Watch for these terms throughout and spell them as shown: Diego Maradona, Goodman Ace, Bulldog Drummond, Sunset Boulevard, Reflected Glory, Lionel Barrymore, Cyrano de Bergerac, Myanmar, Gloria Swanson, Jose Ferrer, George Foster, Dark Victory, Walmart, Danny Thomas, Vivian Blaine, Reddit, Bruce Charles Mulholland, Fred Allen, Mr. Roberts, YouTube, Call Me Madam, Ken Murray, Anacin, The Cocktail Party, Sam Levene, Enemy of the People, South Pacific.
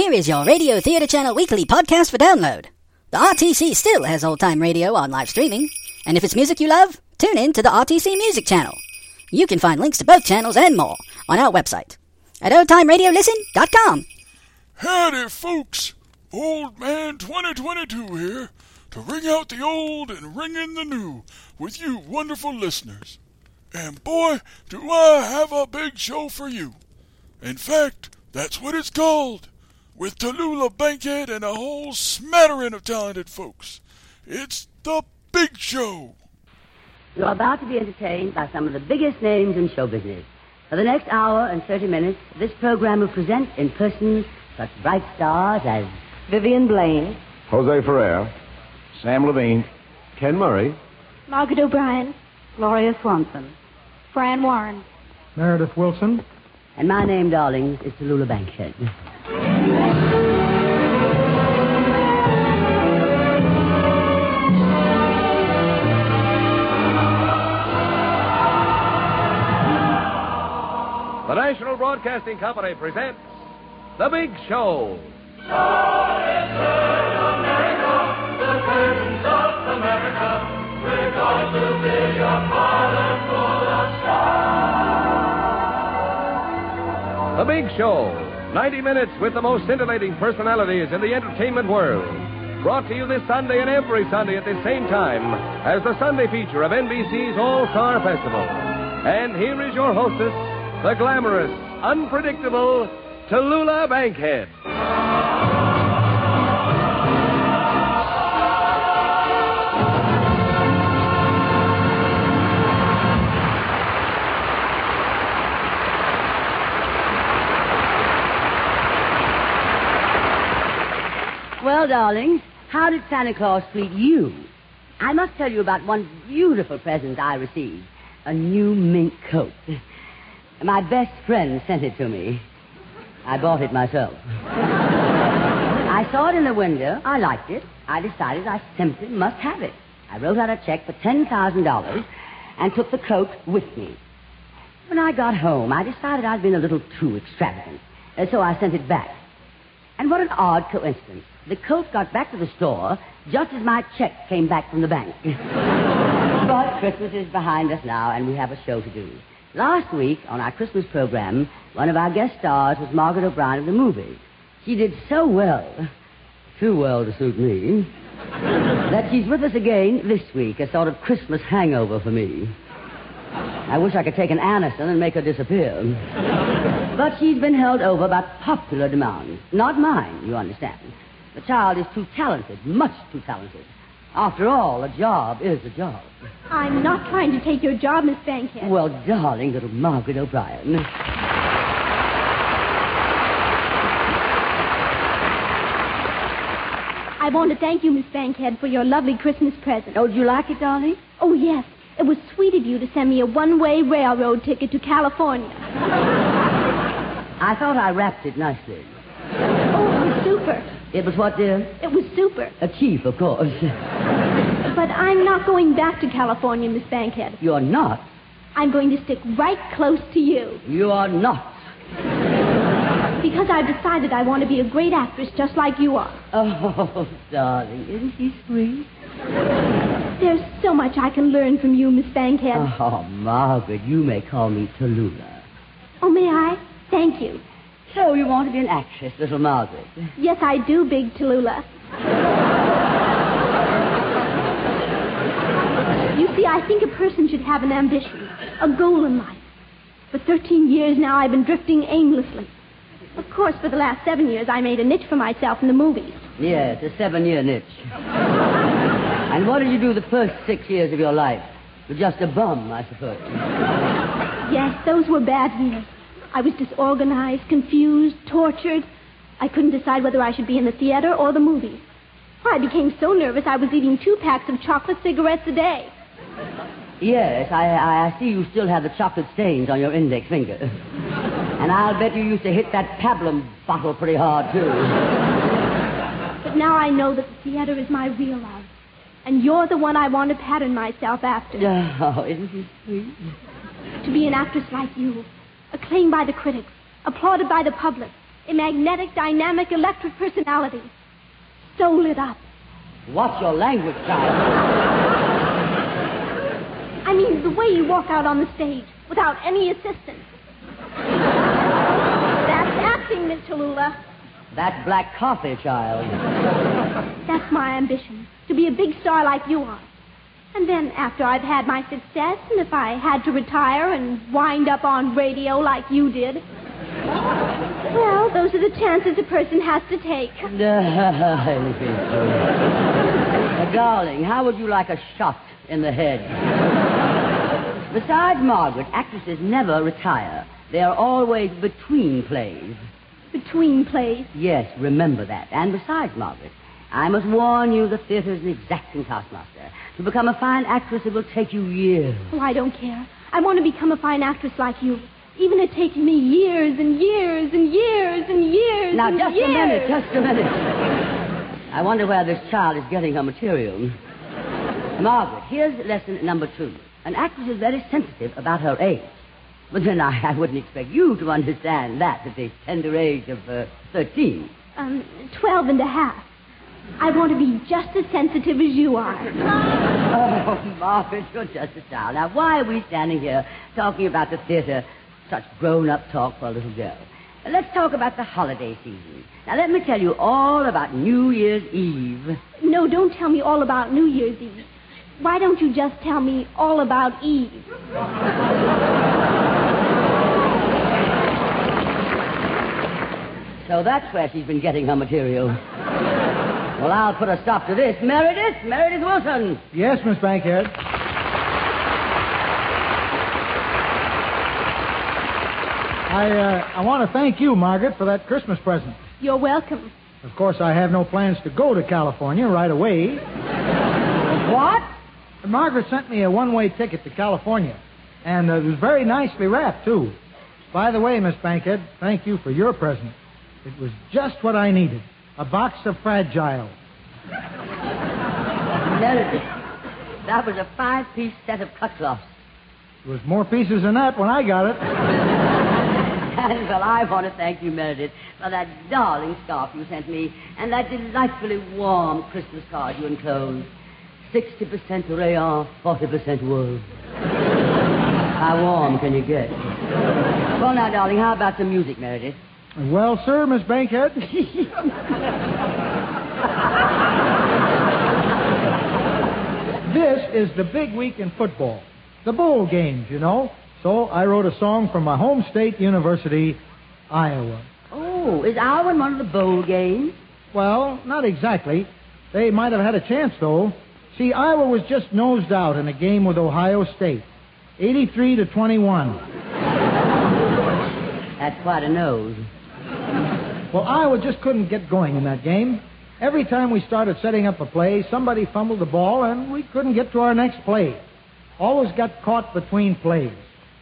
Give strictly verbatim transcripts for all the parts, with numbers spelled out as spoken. Here is your Radio Theatre Channel weekly podcast for download. The R T C still has old-time radio on live streaming, and if it's music you love, tune in to the R T C Music Channel. You can find links to both channels and more on our website at old time radio listen dot com. Howdy, folks. Old Man twenty twenty-two here to ring out the old and ring in the new with you wonderful listeners. And boy, do I have a big show for you. In fact, that's what it's called. With Tallulah Bankhead and a whole smattering of talented folks. It's the big show. You're about to be entertained by some of the biggest names in show business. For the next hour and thirty minutes, this program will present in person such bright stars as Vivian Blaine, Jose Ferrer, Sam Levene, Ken Murray, Margaret O'Brien, Gloria Swanson, Fran Warren, Meredith Willson, and my name, darlings, is Tallulah Bankhead. The National Broadcasting Company presents The Big Show. So America, the curtains of America, we're going to be your father for the sky. The Big Show, ninety minutes with the most scintillating personalities in the entertainment world. Brought to you this Sunday and every Sunday at the same time as the Sunday feature of N B C's All-Star Festival. And here is your hostess, the glamorous, unpredictable Tallulah Bankhead. Well, darlings, how did Santa Claus treat you? I must tell you about one beautiful present I received, a new mink coat. My best friend sent it to me. I bought it myself. I saw it in the window. I liked it. I decided I simply must have it. I wrote out a check for ten thousand dollars and took the coat with me. When I got home, I decided I'd been a little too extravagant, and so I sent it back. And what an odd coincidence. The coat got back to the store just as my check came back from the bank. But Christmas is behind us now, and we have a show to do. Last week, on our Christmas program, one of our guest stars was Margaret O'Brien of the movies. She did so well, too well to suit me, that she's with us again this week, a sort of Christmas hangover for me. I wish I could take an Anacin and make her disappear. But she's been held over by popular demand. Not mine, you understand. The child is too talented, much too talented. After all, a job is a job. I'm not trying to take your job, Miss Bankhead. Well, darling little Margaret O'Brien. I want to thank you, Miss Bankhead, for your lovely Christmas present. Oh, did you like it, darling? Oh, yes. It was sweet of you to send me a one-way railroad ticket to California. I thought I wrapped it nicely. Oh, it was super. It was what, dear? It was super. A chief, of course. But I'm not going back to California, Miss Bankhead. You're not? I'm going to stick right close to you. You are not. Because I've decided I want to be a great actress just like you are. Oh, darling, isn't she sweet? There's so much I can learn from you, Miss Bankhead. Oh, Margaret, you may call me Tallulah. Oh, may I? Thank you. So you want to be an actress, little Margaret? Yes, I do, Big Tallulah. You see, I think a person should have an ambition, a goal in life. For thirteen years now, I've been drifting aimlessly. Of course, for the last seven years, I made a niche for myself in the movies. Yes, a seven-year niche. And what did you do the first six years of your life? You're just a bum, I suppose. Yes, those were bad years. I was disorganized, confused, tortured. I couldn't decide whether I should be in the theater or the movies. I became so nervous I was eating two packs of chocolate cigarettes a day. Yes, I, I see you still have the chocolate stains on your index finger. And I'll bet you used to hit that Pablum bottle pretty hard, too. But now I know that the theater is my real love. And you're the one I want to pattern myself after. Oh, isn't he sweet? To be an actress like you. Acclaimed by the critics, applauded by the public, a magnetic, dynamic, electric personality. So lit up. What's your language, child? I mean, the way you walk out on the stage without any assistance. That's acting, Miss Tallulah. That's black coffee, child. That's my ambition, to be a big star like you are. And then after I've had my success, and if I had to retire and wind up on radio like you did, well, those are the chances a person has to take. uh, darling, how would you like a shot in the head? Besides, Margaret, actresses never retire. They are always between plays. Between plays? Yes, remember that. And besides, Margaret, I must warn you, the theater's an exacting taskmaster. To become a fine actress, it will take you years. Oh, I don't care. I want to become a fine actress like you. Even it takes me years and years and years and years now, and years. Now, just a minute, just a minute. I wonder where this child is getting her material. Margaret, here's lesson number two. An actress is very sensitive about her age. But then I, I wouldn't expect you to understand that at the tender age of uh, thirteen. Um, twelve and a half. I want to be just as sensitive as you are. Oh, Margaret, you're just a child. Now, why are we standing here talking about the theater? Such grown-up talk for a little girl. Now, let's talk about the holiday season. Now, let me tell you all about New Year's Eve. No, don't tell me all about New Year's Eve. Why don't you just tell me all about Eve? So that's where she's been getting her material. Well, I'll put a stop to this. Meredith, Meredith Willson. Yes, Miss Bankhead. I, uh, I want to thank you, Margaret, for that Christmas present. You're welcome. Of course, I have no plans to go to California right away. What? Margaret sent me a one-way ticket to California, and it was very nicely wrapped, too. By the way, Miss Bankhead, thank you for your present. It was just what I needed. A box of Fragile. Meredith, that was a five-piece set of cut cloths. There was more pieces than that when I got it. And, well, I want to thank you, Meredith, for that darling scarf you sent me and that delightfully warm Christmas card you enclosed. sixty percent rayon, forty percent wool. How warm can you get? Well, now, darling, how about some music, Meredith? Well, sir, Miss Bankhead. This is the big week in football. The bowl games, you know. So I wrote a song from my home state university, Iowa. Oh, is Iowa in one of the bowl games? Well, not exactly. They might have had a chance, though. See, Iowa was just nosed out in a game with Ohio State. eighty-three to twenty-one. That's quite a nose. Well, Iowa just couldn't get going in that game. Every time we started setting up a play, somebody fumbled the ball, and we couldn't get to our next play. Always got caught between plays.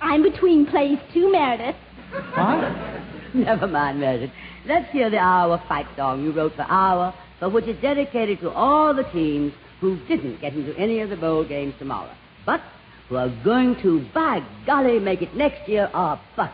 I'm between plays, too, Meredith. Huh? Never mind, Meredith. Let's hear the Iowa fight song you wrote for Iowa, for which is dedicated to all the teams who didn't get into any of the bowl games tomorrow, but who are going to, by golly, make it next year or bust.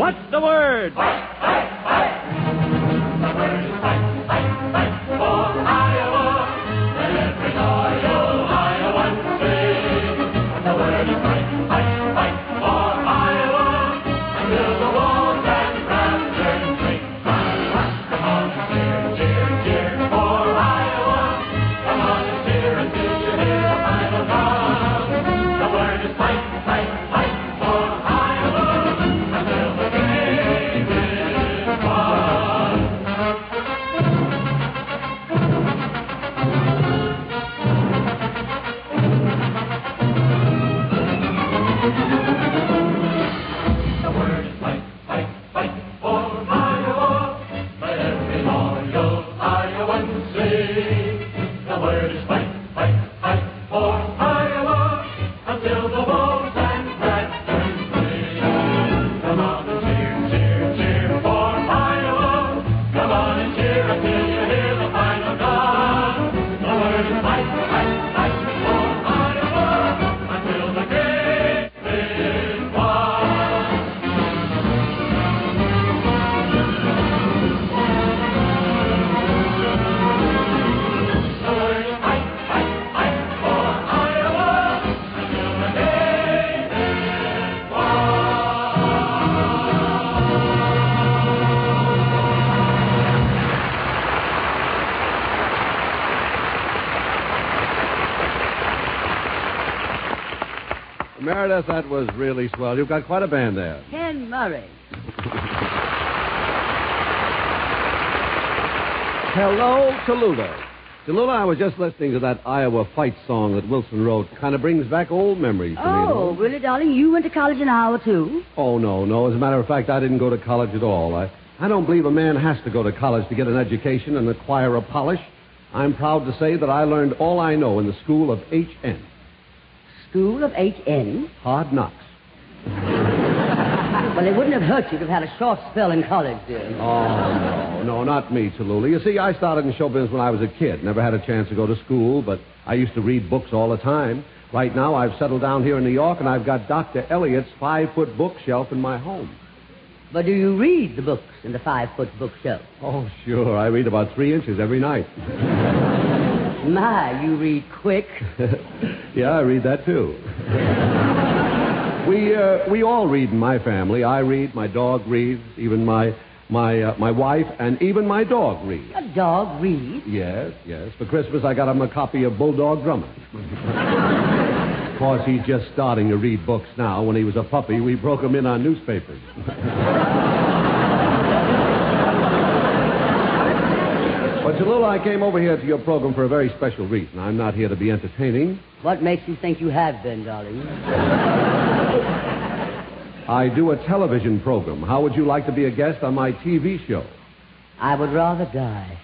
What's the word? Fight, fight, fight. The word is fight, fight, fight. For Iowa, let every loyal Iowan sing. The word is fight, fight, fight. For Iowa, until the walls and round turn drink. Come on, cheer, cheer, cheer. For Iowa, come on, cheer until you hear the final drum. The word is fight, fight, fight. For Iowa, until the game is Meredith, that was really swell. You've got quite a band there. Ken Murray. Hello, Tallulah. Tallulah, I was just listening to that Iowa fight song that Willson wrote. Kind of brings back old memories to me. Oh, really, darling? You went to college in Iowa, too? Oh, no, no. As a matter of fact, I didn't go to college at all. I, I don't believe a man has to go to college to get an education and acquire a polish. I'm proud to say that I learned all I know in the school of H N. School of H N? Hard knocks. Well, they wouldn't have hurt you if you had a short spell in college, dear. Oh, no, no, not me, Tallulah. You see, I started in show business when I was a kid. Never had a chance to go to school, but I used to read books all the time. Right now, I've settled down here in New York, and I've got Doctor Eliot's five-foot bookshelf in my home. But do you read the books in the five-foot bookshelf? Oh, sure. I read about three inches every night. My, you read quick. Yeah, I read that, too. We uh, we all read in my family. I read, my dog reads, even my my uh, my wife, and even my dog reads. A dog reads? Yes, yes. For Christmas, I got him a copy of Bulldog Drummond. Of course, he's just starting to read books now. When he was a puppy, we broke him in on newspapers. But, Tallulah, I came over here to your program for a very special reason. I'm not here to be entertaining. What makes you think you have been, darling? I do a television program. How would you like to be a guest on my T V show? I would rather die.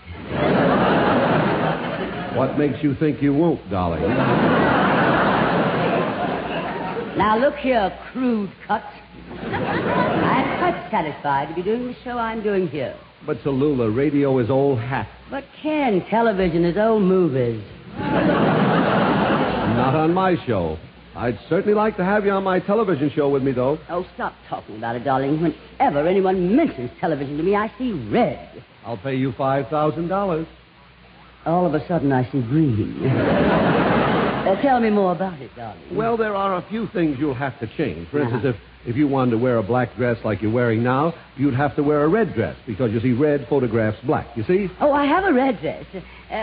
What makes you think you won't, darling? Now, look here, crude cut. I'm quite satisfied to be doing the show I'm doing here. But, Tallulah, radio is old hat. But, Ken, television is old movies. Not on my show. I'd certainly like to have you on my television show with me, though. Oh, stop talking about it, darling. Whenever anyone mentions television to me, I see red. I'll pay you five thousand dollars. All of a sudden, I see green. uh, tell me more about it, darling. Well, there are a few things you'll have to change. For instance, uh-huh. if, if you wanted to wear a black dress like you're wearing now, you'd have to wear a red dress, because, you see, red photographs black, you see? Oh, I have a red dress. Uh,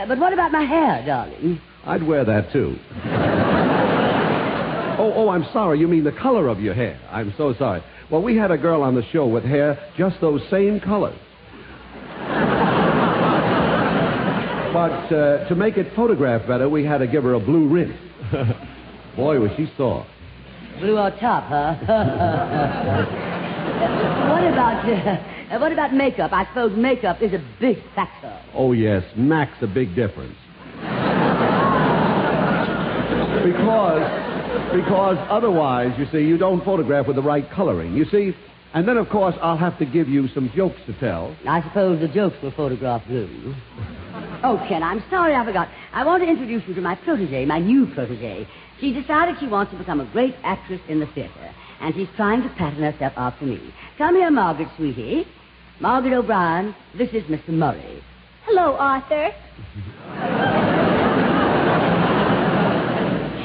but what about my hair, darling? I'd wear that, too. Oh, oh, I'm sorry. You mean the color of your hair. I'm so sorry. Well, we had a girl on the show with hair just those same colors. But uh, to make it photograph better, we had to give her a blue rinse. Boy, was she sore. Blue on top, huh? What about uh, what about makeup? I suppose makeup is a big factor. Oh, yes. Makes a big difference. Because... Because otherwise, you see, you don't photograph with the right coloring, you see. And then, of course, I'll have to give you some jokes to tell. I suppose the jokes were photographed blue. Oh, Ken, I'm sorry I forgot. I want to introduce you to my protege, my new protege. She decided she wants to become a great actress in the theater, and she's trying to pattern herself after me. Come here, Margaret, sweetie. Margaret O'Brien, this is Mister Murray. Hello, Arthur.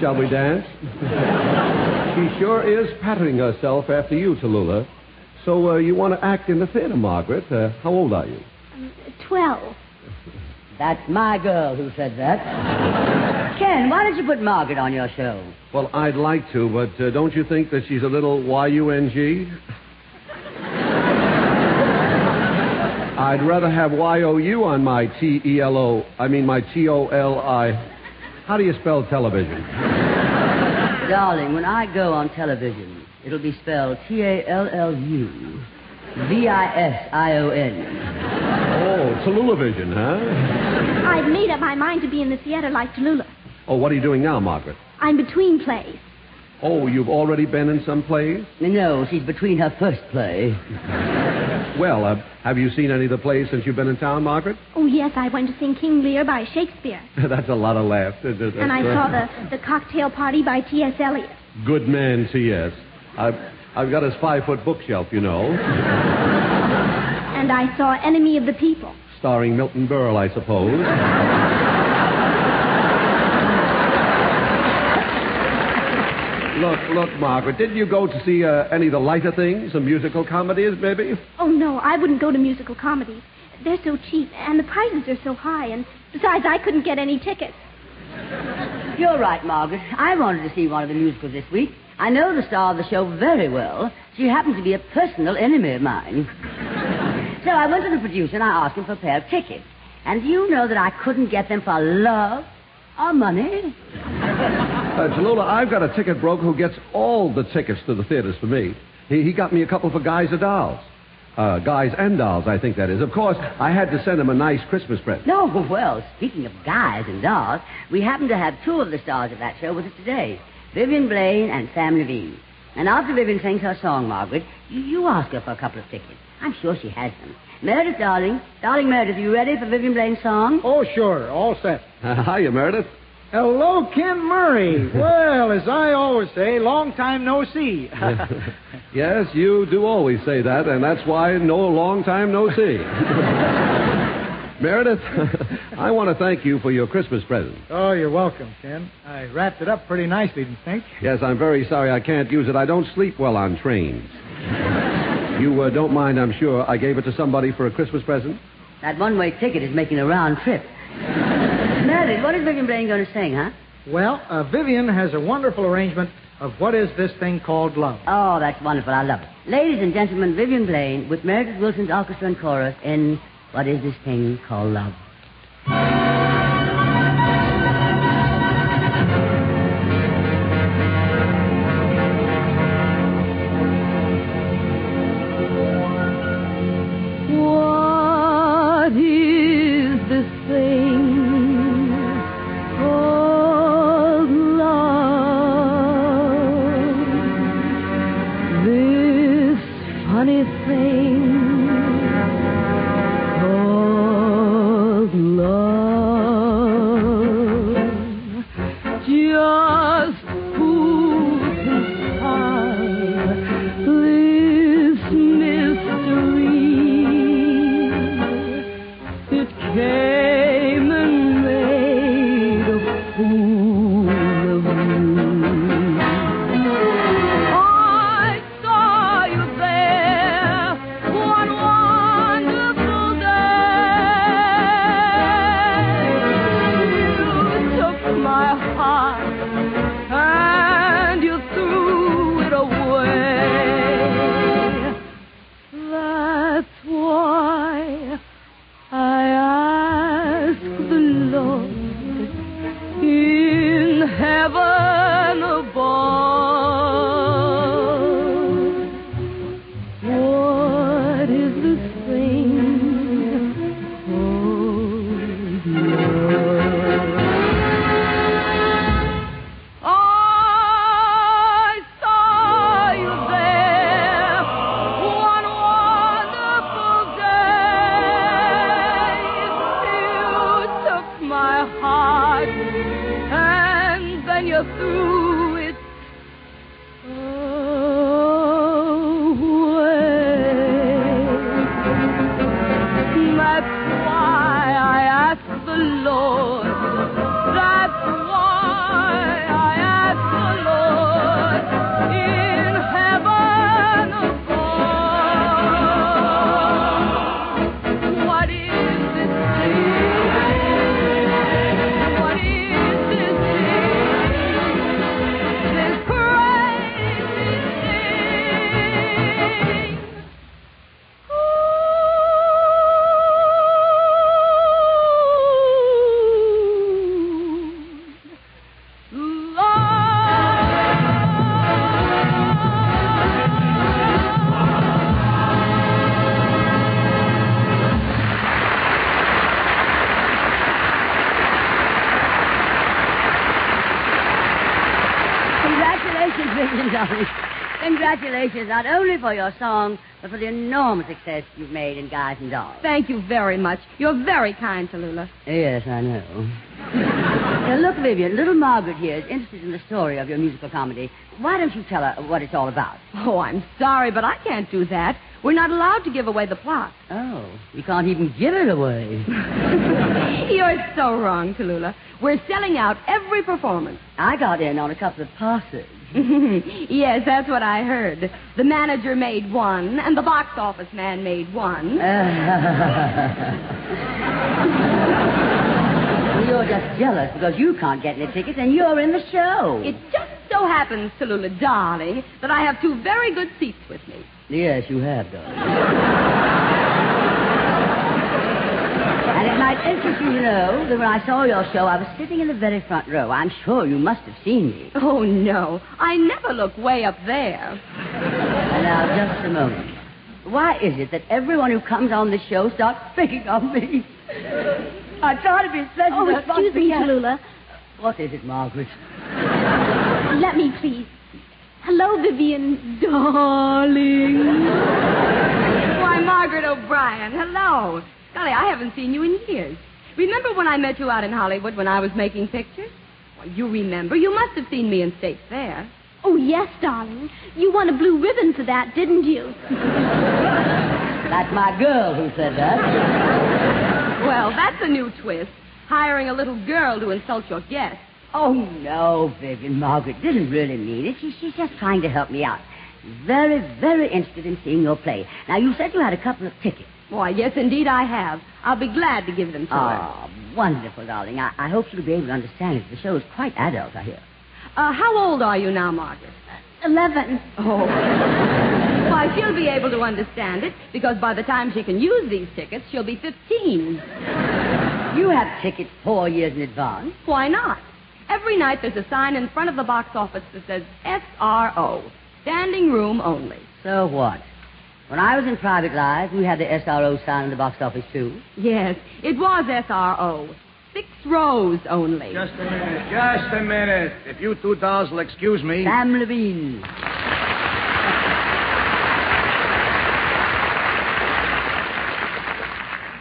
Shall we dance? She sure is patterning herself after you, Tallulah. So uh, you want to act in the theater, Margaret. Uh, how old are you? Um, Twelve. That's my girl who said that. Ken, why don't you put Margaret on your show? Well, I'd like to, but uh, don't you think that she's a little Y U N G? I'd rather have Y O U on my T E L O. I mean, my T O L I... How do you spell television? Darling, when I go on television, it'll be spelled T A L L U V I S I O N. Oh, Tallulavision, huh? I've made up my mind to be in the theater like Tallulah. Oh, what are you doing now, Margaret? I'm between plays. Oh, you've already been in some plays? No, she's between her first play. Well, uh, have you seen any of the plays since you've been in town, Margaret? Oh, yes, I went to sing King Lear by Shakespeare. That's a lot of laughter. And I saw the, the Cocktail Party by T S Eliot. Good man, T S I've, I've got his five-foot bookshelf, you know. And I saw Enemy of the People. Starring Milton Berle, I suppose. Look, look, Margaret, didn't you go to see uh, any of the lighter things, some musical comedies, maybe? Oh, no, I wouldn't go to musical comedies. They're so cheap, and the prices are so high, and besides, I couldn't get any tickets. You're right, Margaret. I wanted to see one of the musicals this week. I know the star of the show very well. She happens to be a personal enemy of mine. So I went to the producer and I asked him for a pair of tickets. And do you know that I couldn't get them for love or money? Uh, Tallulah, I've got a ticket broker who gets all the tickets to the theaters for me. He, he got me a couple for Guys and Dolls. Uh, guys and Dolls, I think that is. Of course, I had to send him a nice Christmas present. Oh, well, speaking of Guys and Dolls, we happen to have two of the stars of that show with us today, Vivian Blaine and Sam Levene. And after Vivian sings her song, Margaret, you, you ask her for a couple of tickets. I'm sure she has them. Meredith, darling. Darling Meredith, are you ready for Vivian Blaine's song? Oh, sure. All set. Uh, hiya, Meredith. Hello, Ken Murray. Well, as I always say, long time no see. Yes, you do always say that, and that's why no long time no see. Meredith, I want to thank you for your Christmas present. Oh, you're welcome, Ken. I wrapped it up pretty nicely, didn't you think? Yes, I'm very sorry I can't use it. I don't sleep well on trains. You uh, don't mind, I'm sure, I gave it to somebody for a Christmas present? That one-way ticket is making a round trip. Meredith, what is Vivian Blaine going to sing, huh? Well, uh, Vivian has a wonderful arrangement of What Is This Thing Called Love. Oh, that's wonderful. I love it. Ladies and gentlemen, Vivian Blaine with Meredith Willson's orchestra and chorus in What Is This Thing Called Love. Congratulations, not only for your song, but for the enormous success you've made in Guys and Dolls. Thank you very much. You're very kind, Tallulah. Yes, I know. Now, look, Vivian, little Margaret here is interested in the story of your musical comedy. Why don't you tell her what it's all about? Oh, I'm sorry, but I can't do that. We're not allowed to give away the plot. Oh, you can't even give it away. You're so wrong, Tallulah. We're selling out every performance. I got in on a couple of passes. Yes, that's what I heard. The manager made one, and the box office man made one. Uh, you're just jealous because you can't get any tickets, and you're in the show. It's just so so happens, Tallulah, darling, that I have two very good seats with me. Yes, you have, darling. And it might interest you to know that when I saw your show, I was sitting in the very front row. I'm sure you must have seen me. Oh, no. I never look way up there. And now, just a moment. Why is it that everyone who comes on the show starts thinking of me? I try to be pleasant. Oh, excuse me, Tallulah. What is it, Margaret? Let me, please. Hello, Vivian, darling. Why, Margaret O'Brien, hello. Golly, I haven't seen you in years. Remember when I met you out in Hollywood when I was making pictures? Well, you remember. You must have seen me in State Fair. Oh, yes, darling. You won a blue ribbon for that, didn't you? That's my girl who said that. Well, that's a new twist. Hiring a little girl to insult your guest. Oh, no, Vivian. Margaret didn't really mean it. She, she's just trying to help me out. Very, very interested in seeing your play. Now, you said you had a couple of tickets. Why, yes, indeed I have. I'll be glad to give them to oh, her. Oh, wonderful, darling. I, I hope she'll be able to understand it. The show's quite adult, I hear. Uh, how old are you now, Margaret? Eleven. Oh. Why, she'll be able to understand it, because by the time she can use these tickets, she'll be fifteen. You have tickets four years in advance. Why not? Every night there's a sign in front of the box office that says S R O, standing room only. So what? When I was in Private Lives, we had the S R O sign in the box office, too. Yes, it was S R O. Six rows only. Just a minute, just a minute. If you two dolls will excuse me. Sam Levene.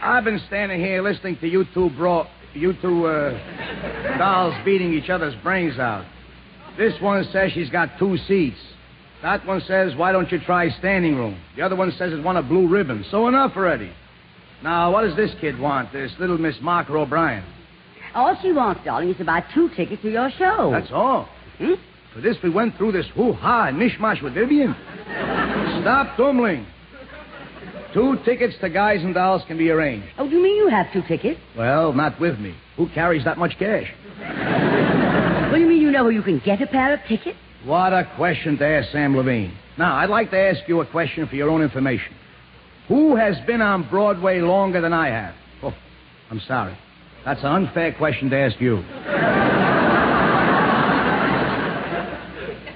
I've been standing here listening to you two bro... You two, uh... dolls beating each other's brains out. This one says she's got two seats. That one says, why don't you try standing room? The other one says it won a blue ribbon. So enough already. Now, what does this kid want, this little Miss Margaret O'Brien? All she wants, darling, is to buy two tickets to your show. That's all. Hmm? For this, we went through this hoo-ha and mishmash with Vivian. Stop tumbling. Two tickets to Guys and Dolls can be arranged. Oh, you mean you have two tickets? Well, not with me. Who carries that much cash? What do you mean you know where you can get a pair of tickets? What a question to ask, Sam Levene. Now, I'd like to ask you a question for your own information. Who has been on Broadway longer than I have? Oh, I'm sorry. That's an unfair question to ask you. Uh,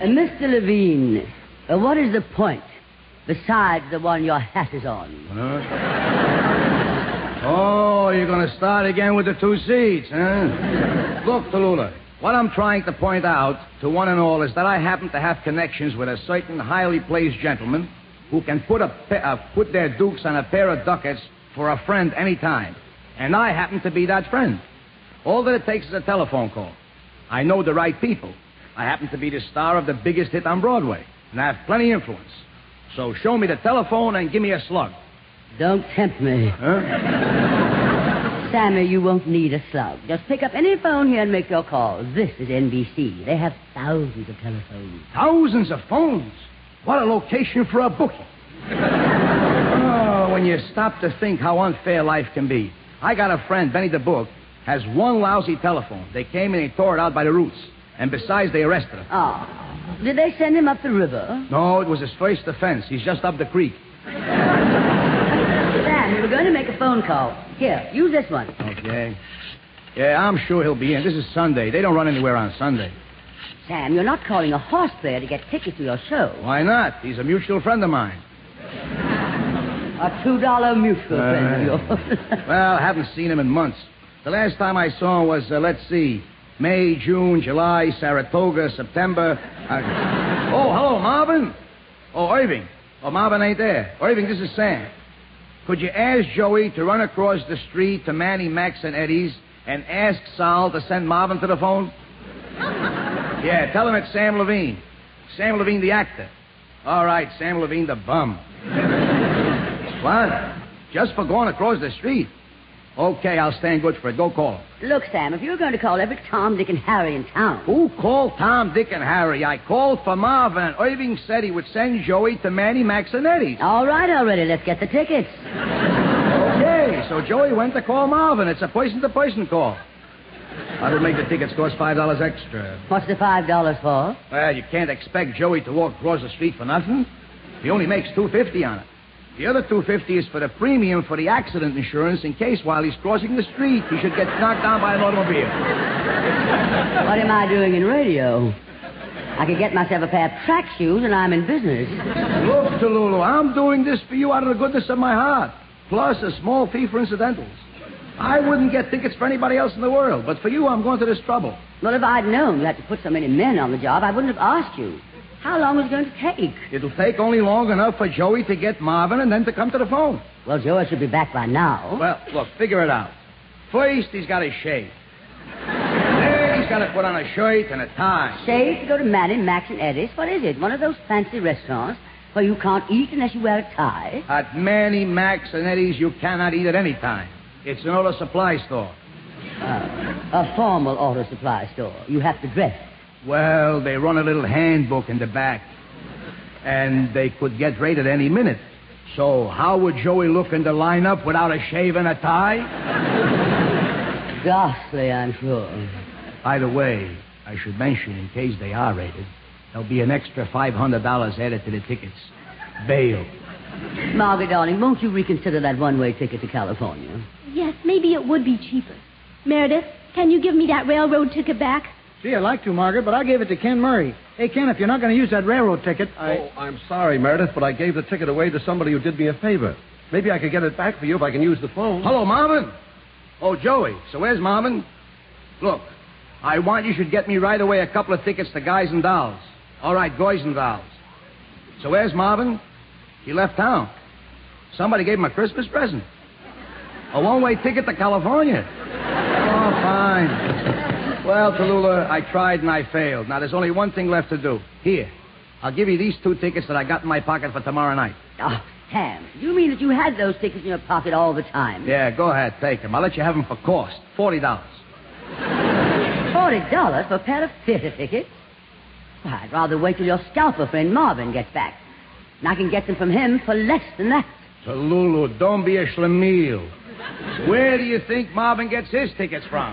Mister Levene, uh, what is the point besides the one your hat is on? Huh? Oh, you're going to start again with the two seats, huh? Look, Tallulah. What I'm trying to point out to one and all is that I happen to have connections with a certain highly placed gentleman who can put a uh, put their dukes on a pair of ducats for a friend any time. And I happen to be that friend. All that it takes is a telephone call. I know the right people. I happen to be the star of the biggest hit on Broadway. And I have plenty of influence. So show me the telephone and give me a slug. Don't tempt me. Huh? Sammy, you won't need a slug. Just pick up any phone here and make your call. This is N B C. They have thousands of telephones. Thousands of phones? What a location for a bookie. Oh, when you stop to think how unfair life can be. I got a friend, Benny the Book, has one lousy telephone. They came and they tore it out by the roots. And besides, they arrested him. Ah. Oh. Did they send him up the river? No, it was his first offense. He's just up the creek. We're going to make a phone call. Here, use this one. Okay. Yeah, I'm sure he'll be in. This is Sunday. They don't run anywhere on Sunday. Sam, you're not calling a horse player to get tickets to your show. Why not? He's a mutual friend of mine. A two dollar mutual uh, friend of yours. Well, I haven't seen him in months. The last time I saw him was, uh, let's see, May, June, July, Saratoga, September. Uh... Oh, hello, Marvin. Oh, Irving. Oh, Marvin ain't there. Irving, this is Sam. Could you ask Joey to run across the street to Manny, Max, and Eddie's and ask Sal to send Marvin to the phone? Yeah, tell him it's Sam Levene. Sam Levene, the actor. All right, Sam Levene, the bum. What? Just for going across the street? Okay, I'll stand good for it. Go call him. Look, Sam, if you're going to call every Tom, Dick, and Harry in town... Who called Tom, Dick, and Harry? I called for Marvin, and Irving said he would send Joey to Manny, Max, and Eddie's. All right, already. Let's get the tickets. Okay, so Joey went to call Marvin. It's a person-to-person call. That would make the tickets cost five dollars extra. What's the five dollars for? Well, you can't expect Joey to walk across the street for nothing. He only makes two dollars and fifty cents on it. The other two dollars and fifty cents is for the premium for the accident insurance in case while he's crossing the street he should get knocked down by an automobile. What am I doing in radio? I could get myself a pair of track shoes and I'm in business. Look, Tallulah, I'm doing this for you out of the goodness of my heart. Plus a small fee for incidentals. I wouldn't get tickets for anybody else in the world, but for you I'm going to this trouble. Well, if I'd known you had to put so many men on the job, I wouldn't have asked you. How long is it going to take? It'll take only long enough for Joey to get Marvin and then to come to the phone. Well, Joey should be back by now. Well, look, figure it out. First, he's got to shave. Then he's got to put on a shirt and a tie. Shave to go to Manny, Max, and Eddie's? What is it? One of those fancy restaurants where you can't eat unless you wear a tie? At Manny, Max, and Eddie's, you cannot eat at any time. It's an auto supply store. Uh, a formal auto supply store. You have to dress. Well, they run a little handbook in the back, and they could get raided any minute. So how would Joey look in the lineup without a shave and a tie? Ghastly, I'm sure. By the way, I should mention, in case they are raided, there'll be an extra five hundred dollars added to the tickets. Bail. Margaret, darling, won't you reconsider that one-way ticket to California? Yes, maybe it would be cheaper. Meredith, can you give me that railroad ticket back? Gee, I'd like to, Margaret, but I gave it to Ken Murray. Hey, Ken, if you're not going to use that railroad ticket... I... Oh, I'm sorry, Meredith, but I gave the ticket away to somebody who did me a favor. Maybe I could get it back for you if I can use the phone. Hello, Marvin. Oh, Joey. So where's Marvin? Look, I want you should get me right away a couple of tickets to Guys and Dolls. All right, Guys and Dolls. So where's Marvin? He left town. Somebody gave him a Christmas present. A one-way ticket to California. Oh, fine. Well, Tallulah, I tried and I failed. Now, there's only one thing left to do. Here, I'll give you these two tickets that I got in my pocket for tomorrow night. Oh, Sam, you mean that you had those tickets in your pocket all the time? Yeah, go ahead, take them. I'll let you have them for cost. Forty dollars. Forty dollars for a pair of theater tickets? Well, I'd rather wait till your scalper friend Marvin gets back. And I can get them from him for less than that. Tallulah, don't be a schlemiel. Where do you think Marvin gets his tickets from?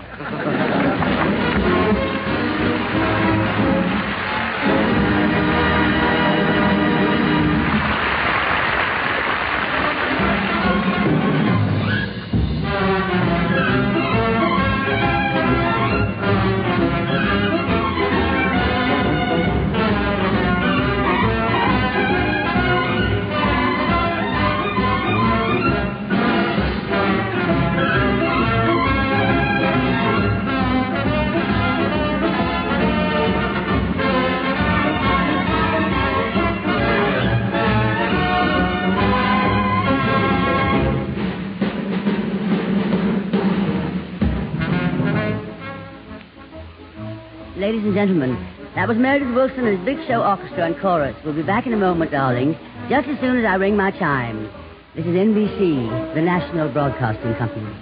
Ladies and gentlemen, that was Meredith Willson and his Big Show Orchestra and Chorus. We'll be back in a moment, darling, just as soon as I ring my chime. This is N B C, the National Broadcasting Company.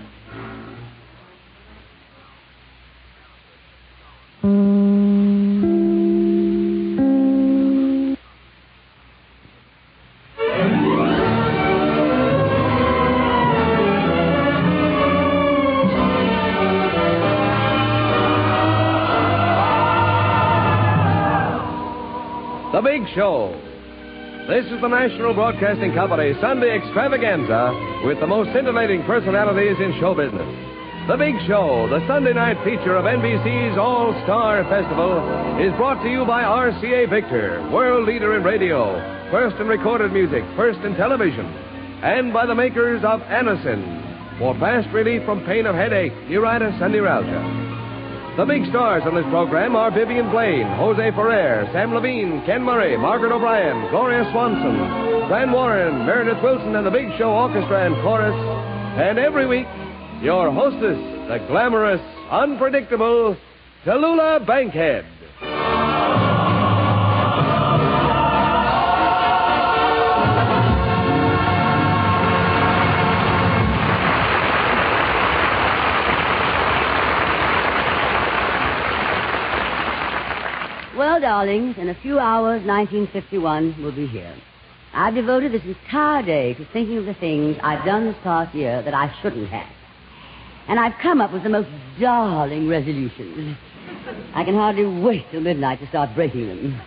The Big Show. This is the National Broadcasting Company Sunday extravaganza with the most scintillating personalities in show business. The Big Show, the Sunday night feature of N B C's All-Star Festival, is brought to you by R C A Victor, world leader in radio, first in recorded music, first in television, and by the makers of Anacin for fast relief from pain of headache, neuritis, and neuralgia. The big stars on this program are Vivian Blaine, Jose Ferrer, Sam Levene, Ken Murray, Margaret O'Brien, Gloria Swanson, Fran Warren, Meredith Willson, and the Big Show Orchestra and Chorus. And every week, your hostess, the glamorous, unpredictable Tallulah Bankhead. Well, darlings, in a few hours, nineteen fifty-one will be here. I've devoted this entire day to thinking of the things I've done this past year that I shouldn't have. and I've come up with the most darling resolutions. I can hardly wait till midnight to start breaking them.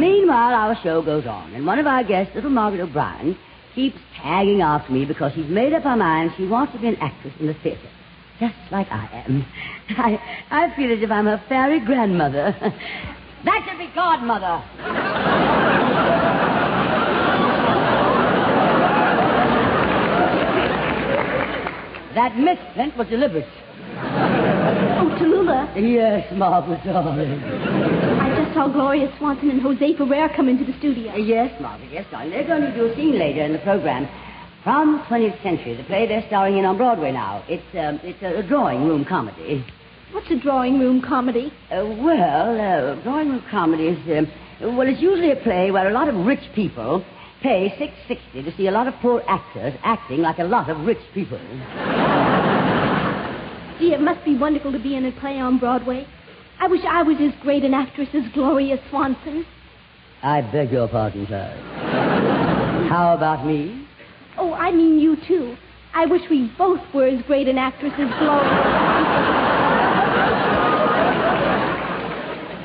Meanwhile, our show goes on, and one of our guests, little Margaret O'Brien, keeps tagging after me because she's made up her mind she wants to be an actress in the theatre, just like I am. I, I feel as if I'm her fairy grandmother. That should be godmother. That misprint was deliberate. Oh, Tallulah. Yes, Margaret, darling. I just saw Gloria Swanson and Jose Ferrer come into the studio. Yes, Margaret, yes, darling. They're going to do a scene later in the program from twentieth century, the play they're starring in on Broadway now. It's, um, it's a drawing room comedy. What's a drawing room comedy? Uh, well, uh, drawing room comedy is, um, well, it's usually a play where a lot of rich people pay six dollars and sixty cents to see a lot of poor actors acting like a lot of rich people. Gee, it must be wonderful to be in a play on Broadway. I wish I was as great an actress as Gloria Swanson. I beg your pardon, sir. How about me? Oh, I mean you, too. I wish we both were as great an actress as Gloria.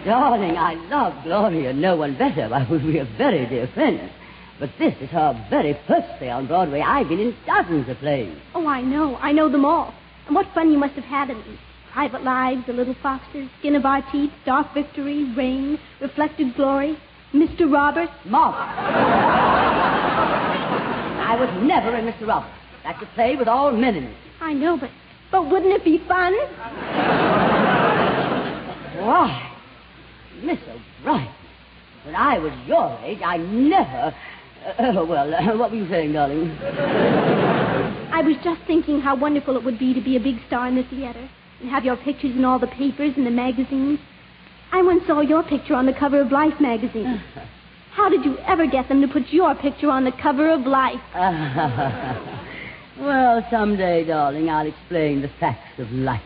Darling, I love Gloria. No one better. Why, we are very dear friends. But this is her very first play on Broadway. I've been in dozens of plays. Oh, I know. I know them all. And what fun you must have had in them. Private Lives, The Little Foxes, Skin of Our Teeth, Dark Victory, Rain, Reflected Glory, Mister Roberts. Margaret. I was never in Mister Roberts. That's a play with all men in it. I know, but, but wouldn't it be fun? Why? Miss O'Brien, when I was your age, I never... Oh, uh, well, uh, what were you saying, darling? I was just thinking how wonderful it would be to be a big star in the theater and have your pictures in all the papers and the magazines. I once saw your picture on the cover of Life magazine. How did you ever get them to put your picture on the cover of Life? Well, someday, darling, I'll explain the facts of life.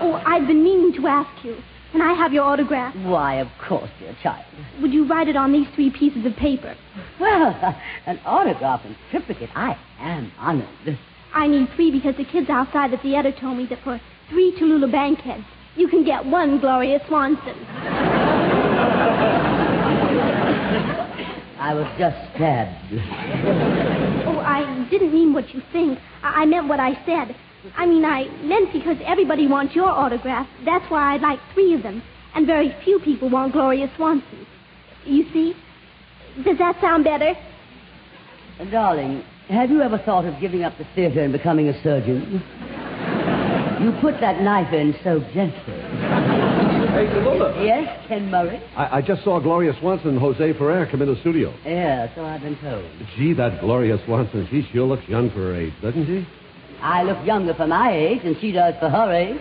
Oh, I've been meaning to ask you. Can I have your autograph? Why, of course, dear child. Would you write it on these three pieces of paper? Well, uh, an autograph and triplicate. I am honored. I need three because the kids outside the theater told me that for three Tallulah Bankheads, you can get one Gloria Swanson. I was just stabbed. Oh, I didn't mean what you think. I, I meant what I said. I mean, I meant because everybody wants your autograph. That's why I'd like three of them. And very few people want Gloria Swanson. You see? Does that sound better? Darling, have you ever thought of giving up the theater and becoming a surgeon? You put that knife in so gently. Hey, Tallulah. Yes, Ken Murray? I, I just saw Gloria Swanson and Jose Ferrer come in the studio. Yeah, so I've been told. Gee, that Gloria Swanson, she sure looks young for her age, doesn't she? I look younger for my age than she does for her age.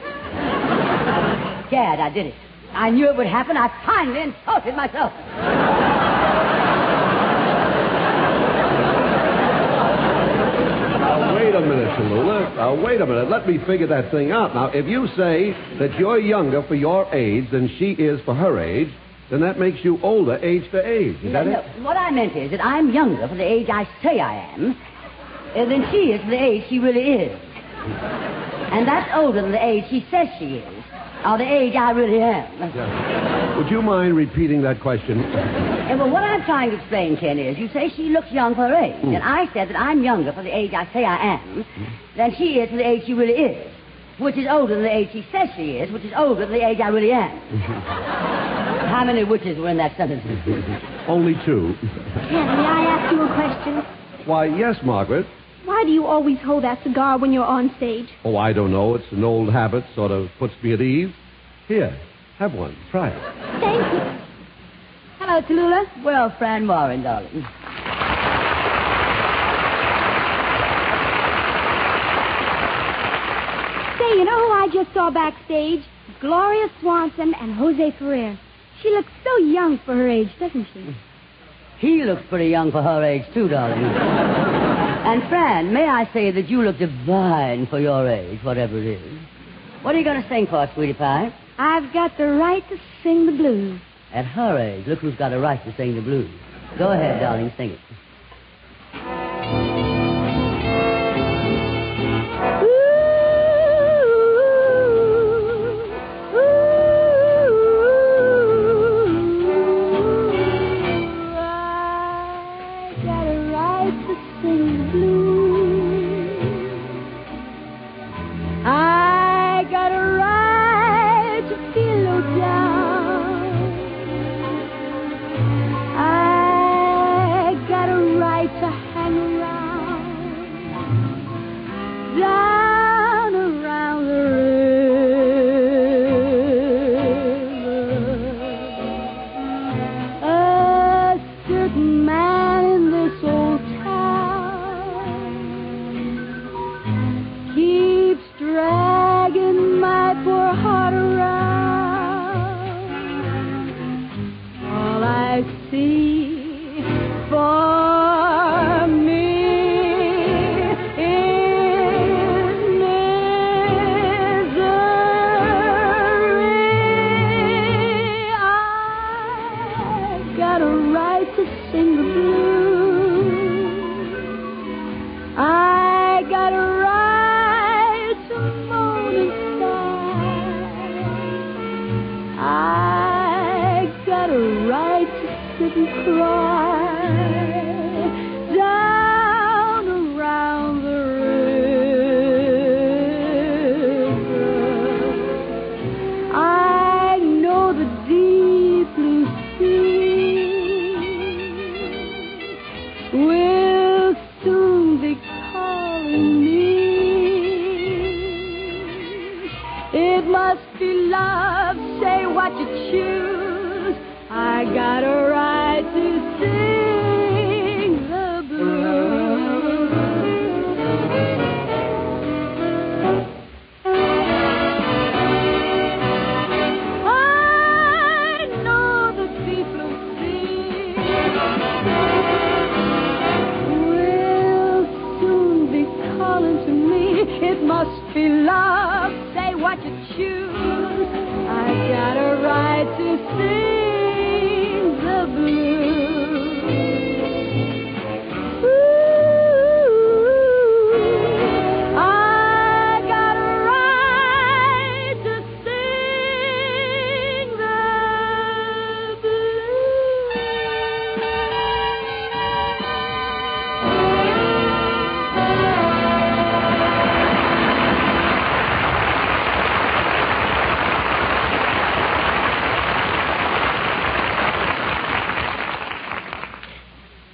Gad, I did it. I knew it would happen. I finally insulted myself. Now, wait a minute, Tallulah. Now, wait a minute. Let me figure that thing out. Now, if you say that you're younger for your age than she is for her age, then that makes you older age for age. Is no, that no. it? What I meant is that I'm younger for the age I say I am, Uh, than she is for the age she really is. And that's older than the age she says she is, or the age I really am. Yeah. Would you mind repeating that question? And well, what I'm trying to explain, Ken, is you say she looks young for her age, mm. and I said that I'm younger for the age I say I am mm. than she is for the age she really is, which is older than the age she says she is, which is older than the age I really am. How many witches were in that sentence? Only two. Ken, may I ask you a question? Why, yes, Margaret. Why do you always hold that cigar when you're on stage? Oh, I don't know. It's an old habit, sort of puts me at ease. Here, have one. Try it. Thank you. Hello, Tallulah. Well, Fran Warren, darling. Say, you know who I just saw backstage? Gloria Swanson and Jose Ferrer. She looks so young for her age, doesn't she? He looks pretty young for her age, too, darling. And, Fran, may I say that you look divine for your age, whatever it is. What are you going to sing for, sweetie pie? I've got the right to sing the blues. At her age, look who's got a right to sing the blues. Go ahead, darling, sing it. nothing blue. I got a right to pillow down. I got a right to hang around. Down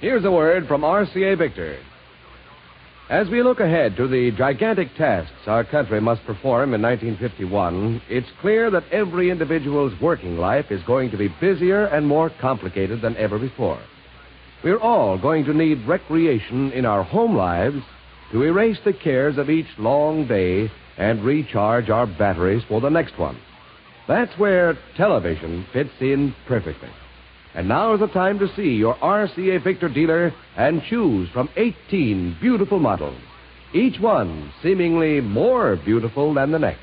Here's a word from R C A Victor. As we look ahead to the gigantic tasks our country must perform in nineteen fifty-one, it's clear that every individual's working life is going to be busier and more complicated than ever before. We're all going to need recreation in our home lives to erase the cares of each long day and recharge our batteries for the next one. That's where television fits in perfectly. And now is the time to see your R C A Victor dealer and choose from eighteen beautiful models, each one seemingly more beautiful than the next.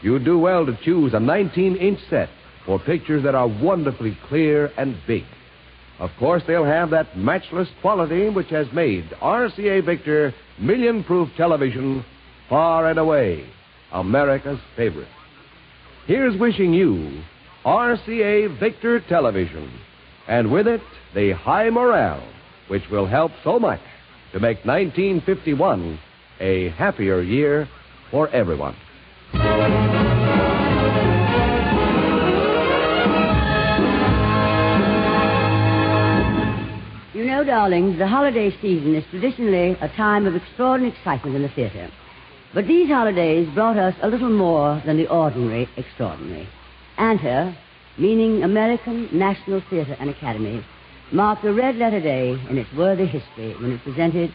You do well to choose a nineteen inch set for pictures that are wonderfully clear and big. Of course, they'll have that matchless quality which has made R C A Victor million-proof television far and away America's favorite. Here's wishing you R C A Victor Television. And with it, the high morale, which will help so much to make nineteen fifty-one a happier year for everyone. You know, darlings, the holiday season is traditionally a time of extraordinary excitement in the theater. But these holidays brought us a little more than the ordinary extraordinary. ANTA, meaning American National Theatre and Academy, marked a red-letter day in its worthy history when it presented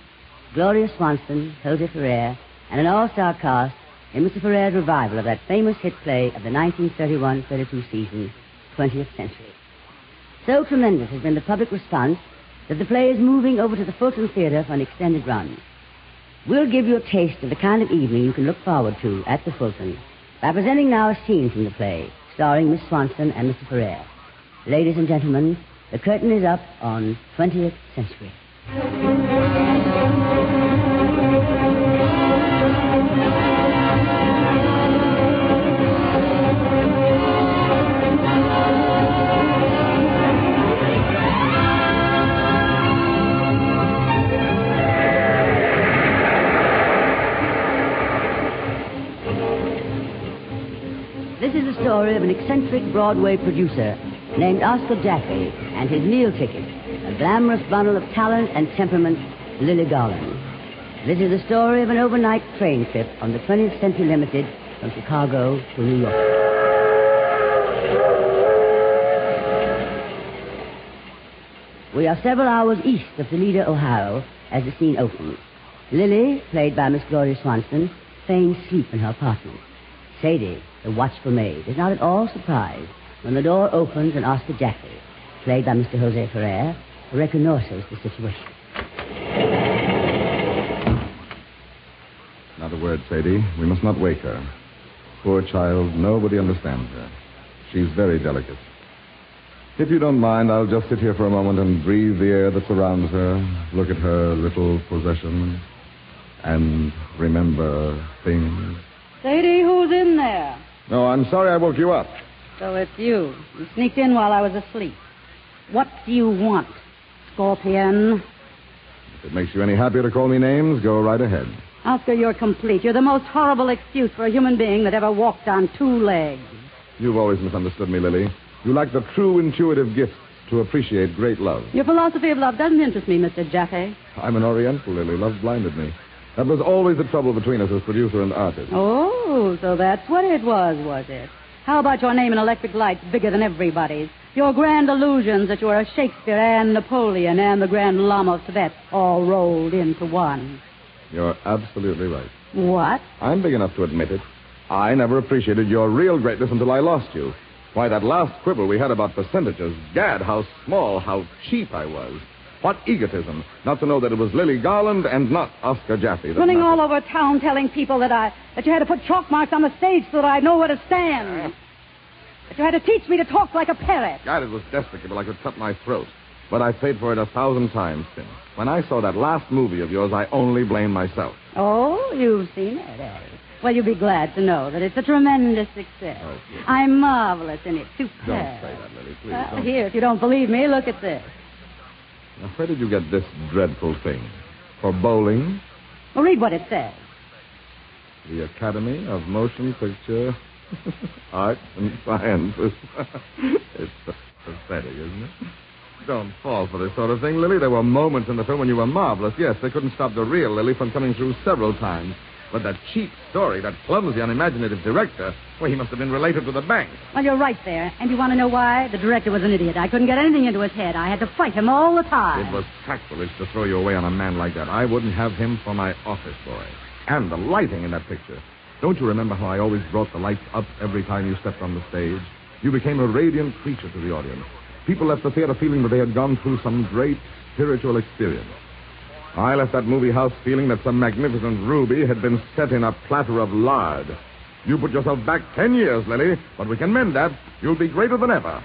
Gloria Swanson, Jose Ferrer, and an all-star cast in Mister Ferrer's revival of that famous hit play of the nineteen thirty-one thirty-two season, twentieth Century. So tremendous has been the public response that the play is moving over to the Fulton Theatre for an extended run. We'll give you a taste of the kind of evening you can look forward to at the Fulton by presenting now a scene from the play, starring Miss Swanson and Mister Ferrer. Ladies and gentlemen, the curtain is up on twentieth Century. story of an eccentric Broadway producer named Oscar Jaffe and his meal ticket, a glamorous bundle of talent and temperament, Lily Garland. This is the story of an overnight train trip on the twentieth Century Limited from Chicago to New York. We are several hours east of Toledo, Ohio, as the scene opens. Lily, played by Miss Gloria Swanson, feigns sleep in her apartment. Sadie, the watchful maid, is not at all surprised when the door opens and Oscar Jaffe, played by Mister Jose Ferrer, reconnoiters the situation. Not a word, Sadie. We must not wake her. Poor child, nobody understands her. She's very delicate. If you don't mind, I'll just sit here for a moment and breathe the air that surrounds her, look at her little possession, and remember things. Sadie, who's in there? No, I'm sorry I woke you up. So it's you. You sneaked in while I was asleep. What do you want, Scorpion? If it makes you any happier to call me names, go right ahead. Oscar, you're complete. You're the most horrible excuse for a human being that ever walked on two legs. You've always misunderstood me, Lily. You lack the true intuitive gift to appreciate great love. Your philosophy of love doesn't interest me, Mister Jaffe. I'm an Oriental, Lily. Love blinded me. That was always the trouble between us as producer and artist. Oh, so that's what it was, was it? How about your name in electric lights bigger than everybody's? Your grand illusions that you were a Shakespeare and Napoleon and the Grand Lama of Tibet all rolled into one. You're absolutely right. What? I'm big enough to admit it. I never appreciated your real greatness until I lost you. Why, that last quibble we had about percentages, gad, how small, how cheap I was. What egotism, not to know that it was Lily Garland and not Oscar Jaffe. Running all over town telling people that I that you had to put chalk marks on the stage so that I'd know where to stand. That you had to teach me to talk like a parrot. God, it was despicable. I could cut my throat. But I've paid for it a thousand times since. When I saw that last movie of yours, I only blamed myself. Oh, you've seen it, Eddie. Well, you'll be glad to know that it's a tremendous success. Oh, I'm marvelous in it. Superb. Don't say that, Lily, please. Well, here, if you don't believe me, look at this. Now, where did you get this dreadful thing? For bowling? Well, read what it says. The Academy of Motion Picture Arts and Sciences. It's pathetic, isn't it? Don't fall for this sort of thing, Lily. There were moments in the film when you were marvelous. Yes, they couldn't stop the real Lily from coming through several times. But that cheap story, that clumsy, unimaginative director, well, he must have been related to the bank. Well, you're right there. And you want to know why? The director was an idiot. I couldn't get anything into his head. I had to fight him all the time. It was sacrilege to throw you away on a man like that. I wouldn't have him for my office boy. And the lighting in that picture. Don't you remember how I always brought the lights up every time you stepped on the stage? You became a radiant creature to the audience. People left the theater feeling that they had gone through some great spiritual experience. I left that movie house feeling that some magnificent ruby had been set in a platter of lard. You put yourself back ten years, Lily, but we can mend that. You'll be greater than ever.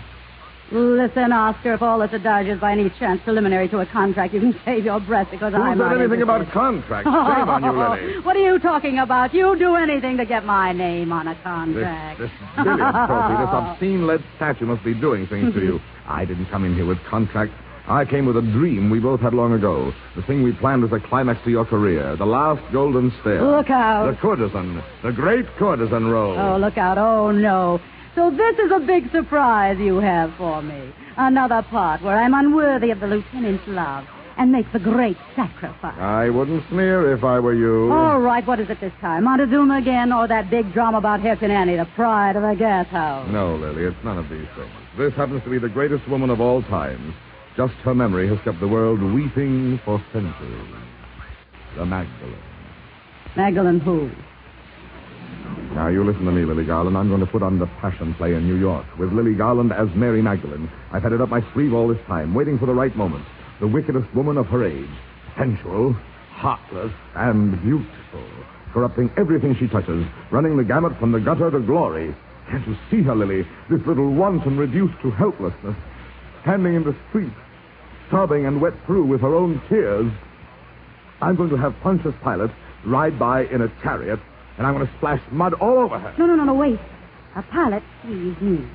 Listen, Oscar, if all this adage is by any chance preliminary to a contract, you can save your breath because I'm not... Who said anything about contracts? Oh, shame on you, Lily. What are you talking about? You do anything to get my name on a contract. This, this billiard trophy, this obscene lead statue must be doing things to you. I didn't come in here with contracts. I came with a dream we both had long ago. The thing we planned as a climax to your career. The last golden stair. Look out. The courtesan. The great courtesan role. Oh, look out. Oh, no. So this is a big surprise you have for me. Another part where I'm unworthy of the lieutenant's love and make the great sacrifice. I wouldn't sneer if I were you. All right, what is it this time? Montezuma again or that big drama about Hairpin Annie, the pride of the gas house? No, Lily, it's none of these things. This happens to be the greatest woman of all time. Just her memory has kept the world weeping for centuries. The Magdalene. Magdalene who? Now, you listen to me, Lily Garland. I'm going to put on the Passion Play in New York with Lily Garland as Mary Magdalene. I've had it up my sleeve all this time, waiting for the right moment. The wickedest woman of her age. Sensual, heartless, and beautiful. Corrupting everything she touches. Running the gamut from the gutter to glory. Can't you see her, Lily? This little wanton reduced to helplessness. Standing in the street, sobbing and wet through with her own tears. I'm going to have Pontius Pilate ride by in a chariot, and I'm going to splash mud all over her. No, no, no, no, wait. A pilot sees me.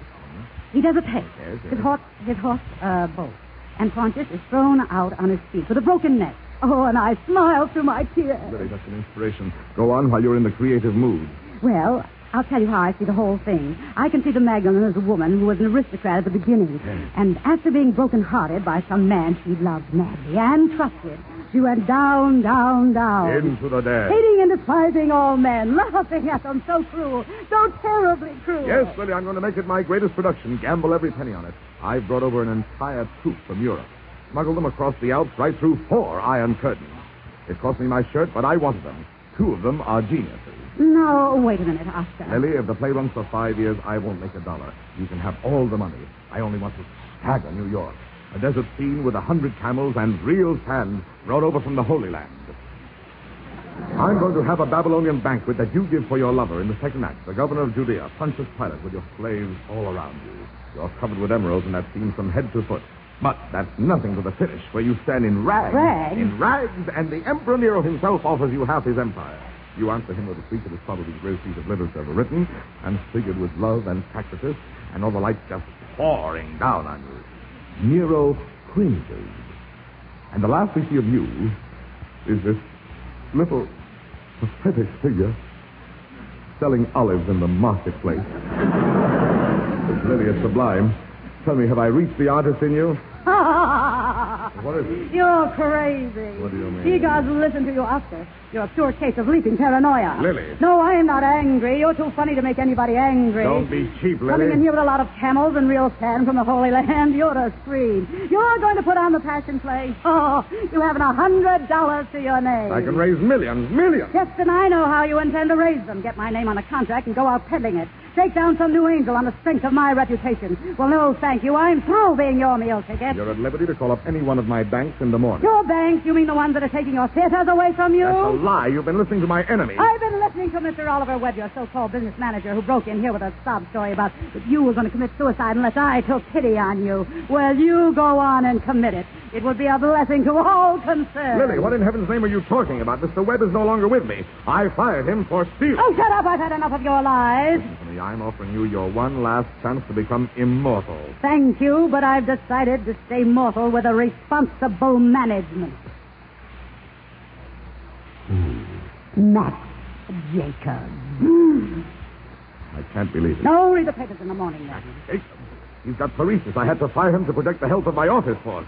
He does a peg. Yes, yes. His horse, his horse uh, bolts. And Pontius is thrown out on his feet with a broken neck. Oh, and I smile through my tears. Really, that's an inspiration. Go on while you're in the creative mood. Well, I'll tell you how I see the whole thing. I can see the Magdalene as a woman who was an aristocrat at the beginning. Yes. And after being broken-hearted by some man she loved madly and trusted, she went down, down, down. Into the dance. Hating and despising all men, laughing at them so cruel, so terribly cruel. Yes, Lily, I'm going to make it my greatest production. Gamble every penny on it. I've brought over an entire troupe from Europe. Smuggled them across the Alps right through four iron curtains. It cost me my shirt, but I wanted them. Two of them are geniuses. No, wait a minute, Oscar. Lily, if the play runs for five years, I won't make a dollar. You can have all the money. I only want to stagger New York. A desert scene with a hundred camels and real sand brought over from the Holy Land. I'm going to have a Babylonian banquet that you give for your lover in the second act. The governor of Judea, Pontius Pilate, with your slaves all around you. You're covered with emeralds in that scene from head to foot. But that's nothing to the finish, where you stand in rags. Rags? In rags, and the Emperor Nero himself offers you half his empire. You answer him with a speech that is probably the greatest piece of literature ever written, and figured with love and sacrifice, and all the lights just pouring down on you. Nero cringes. And the last we see of you is this little pathetic figure selling olives in the marketplace. It's really sublime. Tell me, have I reached the artist in you? What is it? You're crazy. What do you mean? Gee, gods, listen to you, Oscar. You're a pure case of leaping paranoia. Lily. No, I am not angry. You're too funny to make anybody angry. Don't be cheap, Lily. Coming in here with a lot of camels and real sand from the Holy Land, you're a scream. You're going to put on the passion play. Oh, you haven't a hundred dollars to your name. I can raise millions, millions. Yes, and I know how you intend to raise them. Get my name on a contract and go out peddling it. Take down some new angel on the strength of my reputation. Well, no, thank you. I'm through being your meal ticket. You're at liberty to call up any one of my banks in the morning. Your banks? You mean the ones that are taking your theaters away from you? That's a lie. You've been listening to my enemy. I've been listening to Mister Oliver Webb, your so-called business manager, who broke in here with a sob story about that you were going to commit suicide unless I took pity on you. Well, you go on and commit it. It would be a blessing to all concerned. Lily, what in heaven's name are you talking about? Mister Webb is no longer with me. I fired him for stealing. Oh, shut up. I've had enough of your lies. I'm offering you your one last chance to become immortal. Thank you, but I've decided to stay mortal with a responsible management. Mm. Not Jacob. Mm. I can't believe it. No, read the papers in the morning, then. Jacob? He's got paresis. I had to fire him to protect the health of my office force.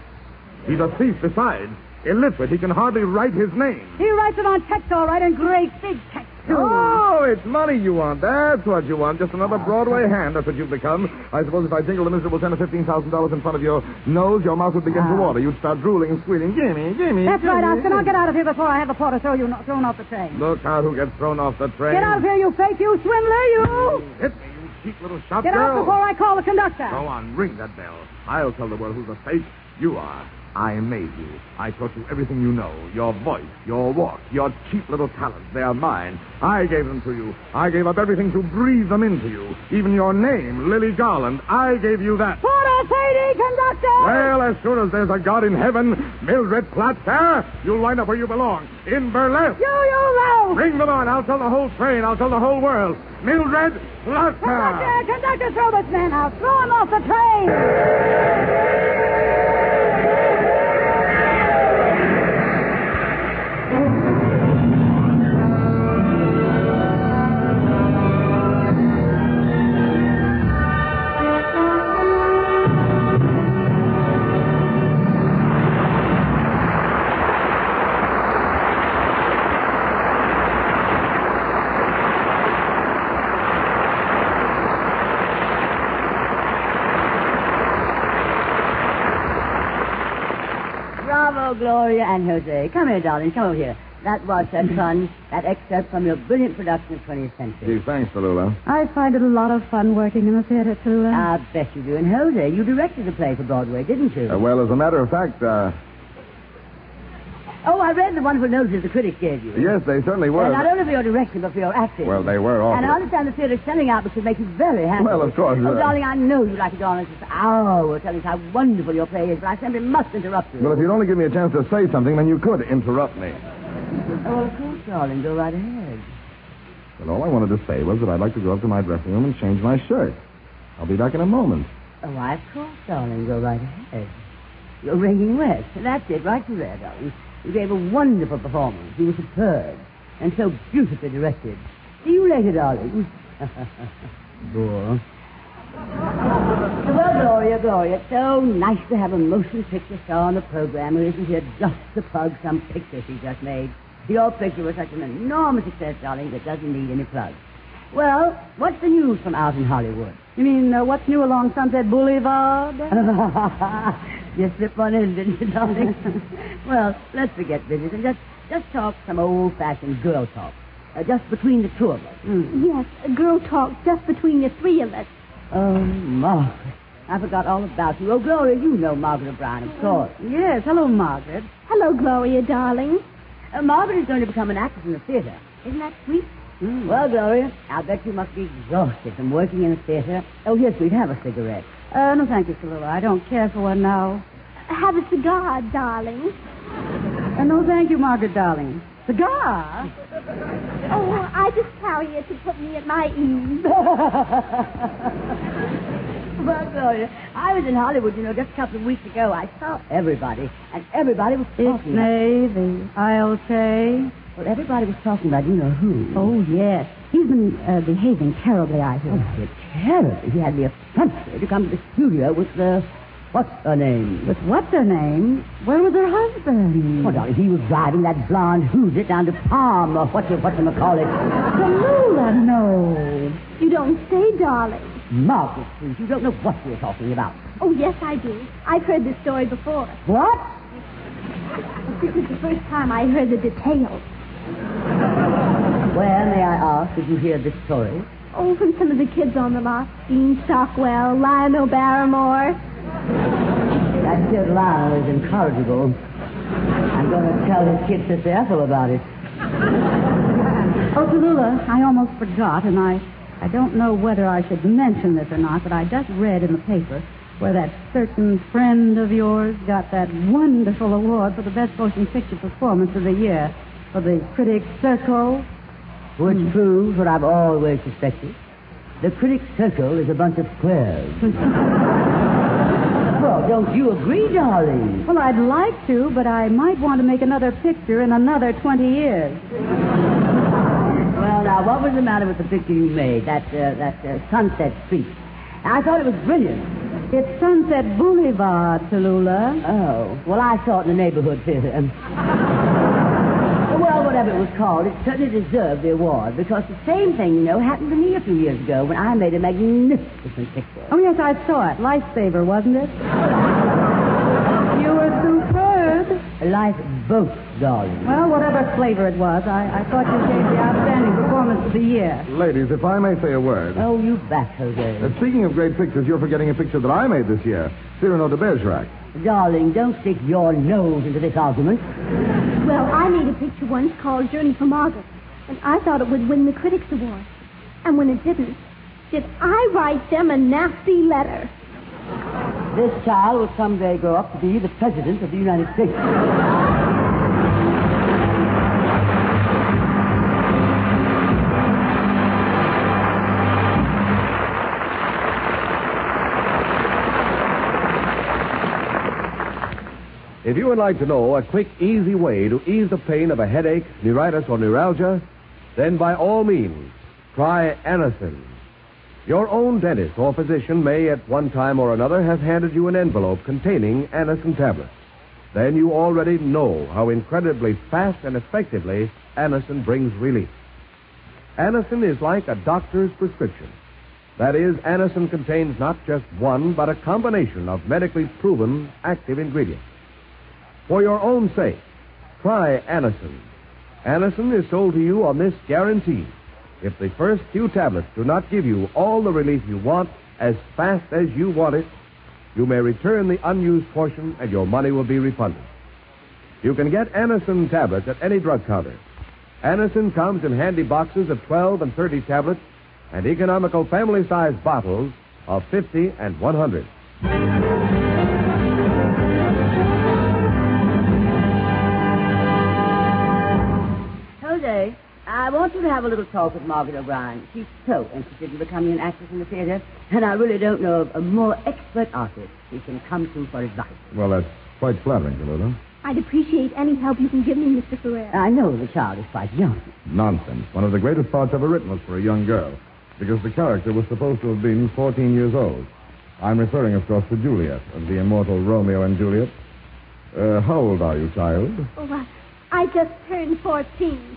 He's a thief besides. Illiterate. He can hardly write his name. He writes it on text, all right, in great big text. Oh, it's money you want. That's what you want. Just another Broadway hand. That's what you've become. I suppose if I jingled a miserable ten or fifteen thousand dollars in front of your nose, your mouth would begin uh, to water. You'd start drooling and squealing. Gimme, gimme. That's gimme, right, Oscar. Now get out of here before I have a porter throw you no- thrown off the train. Look out who gets thrown off the train. Get out of here, you fake, you swindler, you! Hit me, you cheap little shop girl. Get out before I call the conductor. Go on, ring that bell. I'll tell the world who's a fake. You are. I made you. I taught you everything you know. Your voice, your walk, your cheap little talents. They are mine. I gave them to you. I gave up everything to breathe them into you. Even your name, Lily Garland. I gave you that. Porter, Sadie, conductor! Well, as soon as there's a God in heaven, Mildred Platt, Sarah, you'll wind up where you belong. In burlesque. You, you, row! Bring them on. I'll tell the whole train. I'll tell the whole world. Mildred Platt, Sarah! Conductor, conductor, throw this man out. Throw him off the train. Gloria and Jose. Come here, darling. Come over here. That was such fun. That excerpt from your brilliant production of twentieth century. Gee, thanks, Tallulah. I find it a lot of fun working in the theater, Tallulah. I bet you do. And Jose, you directed the play for Broadway, didn't you? Uh, well, as a matter of fact, uh... Oh, I read the wonderful notices the critics gave you. Yes, they certainly were. And not only for your directing, but for your acting. Well, they were all. And I understand the theater's selling out, which would make you very happy. Well, of course. Oh, uh... darling, I know you'd like to go on this hour telling us how wonderful your play is, but I simply must interrupt you. Well, if you'd only give me a chance to say something, then you could interrupt me. Oh, of course, darling. Go right ahead. Well, all I wanted to say was that I'd like to go up to my dressing room and change my shirt. I'll be back in a moment. Oh, why, of course, darling. Go right ahead. You're ringing wet. That's it. Right to there, darling. You gave a wonderful performance. You were superb and so beautifully directed. See you later, darling. Go on. Well, Gloria, Gloria, it's so nice to have a motion picture star on the program who isn't here just to plug some picture she just made. Your picture was such an enormous success, darling, that doesn't need any plugs. Well, what's the news from out in Hollywood? You mean, uh, what's new along Sunset Boulevard? You slipped one in, didn't you, darling? Well, let's forget business and just, just talk some old-fashioned girl talk. Uh, just between the two of us. Mm. Yes, a girl talk just between the three of us. Oh, Margaret. I forgot all about you. Oh, Gloria, you know Margaret O'Brien, of course. Mm. Yes, hello, Margaret. Hello, Gloria, darling. Uh, Margaret is going to become an actress in the theater. Isn't that sweet? Mm. Well, Gloria, I bet you must be exhausted from working in a theater. Oh, yes, we'd have a cigarette. Uh, no, thank you, Tallulah. I don't care for one now. Have a cigar, darling. Uh, no, thank you, Margaret, darling. Cigar? Oh, I just carry it to put me at my ease. Well, Gloria, I was in Hollywood, you know, just a couple of weeks ago. I saw everybody, and everybody was talking about... It's Navy, I'll say. Well, everybody was talking about you know who. Oh, yes. He's been uh, behaving terribly, I hear. Oh, it's terrible. He had me offensive to come to the studio with the... What's her name? With what's her name? Where was her husband? Oh, darling, he was driving that blonde who's it down to Palm, or what's your, what's your call it? Tallulah, no. You don't say, darling. Margaret, please, you don't know what we're talking about. Oh, yes, I do. I've heard this story before. What? This is the first time I heard the details. Where, may I ask, did you hear this story? Oh, from some of the kids on the lot. Dean Stockwell, Lionel Barrymore. That kid Lionel is incorrigible. I'm going to tell his kid Sister Ethel about it. Oh, Tallulah, I almost forgot, and I, I don't know whether I should mention this or not, but I just read in the paper where that certain friend of yours got that wonderful award for the best motion picture performance of the year for the Critics' Circle. Which mm. proves what I've always suspected. The Critics' Circle is a bunch of squares. Well, don't you agree, darling? Well, I'd like to, but I might want to make another picture in another twenty years. Well, now, what was the matter with the picture you made, that, uh, that uh, Sunset Street? I thought it was brilliant. It's Sunset Boulevard, Tallulah. Oh. Well, I saw it in the neighborhood theater. Well, whatever it was called, it certainly deserved the award, because the same thing, you know, happened to me a few years ago when I made a magnificent picture. Oh, yes, I saw it. Lifesaver, wasn't it? You were superb. Lifeboat, darling. Well, whatever flavor it was, I, I thought you gave the outstanding performance of the year. Ladies, if I may say a word. Oh, you back, Jose. Uh, speaking of great pictures, you're forgetting a picture that I made this year, Cyrano de Bergerac. Darling, don't stick your nose into this argument. Well, I made a picture once called Journey from August, and I thought it would win the Critics' Award. And when it didn't, did I write them a nasty letter? This child will someday grow up to be the President of the United States. If you would like to know a quick, easy way to ease the pain of a headache, neuritis, or neuralgia, then by all means, try Anacin. Your own dentist or physician may at one time or another have handed you an envelope containing Anacin tablets. Then you already know how incredibly fast and effectively Anacin brings relief. Anacin is like a doctor's prescription. That is, Anacin contains not just one, but a combination of medically proven active ingredients. For your own sake, try Anacin. Anacin is sold to you on this guarantee. If the first few tablets do not give you all the relief you want as fast as you want it, you may return the unused portion and your money will be refunded. You can get Anacin tablets at any drug counter. Anacin comes in handy boxes of twelve and thirty tablets and economical family-sized bottles of fifty and one hundred. I want you to have a little talk with Margaret O'Brien. She's so interested in becoming an actress in the theater, and I really don't know of a more expert artist she can come to for advice. Well, that's quite flattering, Tallulah. I'd appreciate any help you can give me, Mister Ferrer. I know the child is quite young. Nonsense. One of the greatest parts ever written was for a young girl. because the character was supposed to have been fourteen years old. I'm referring, of course, to Juliet of the immortal Romeo and Juliet. Uh, how old are you, child? Oh, I, I just turned fourteen.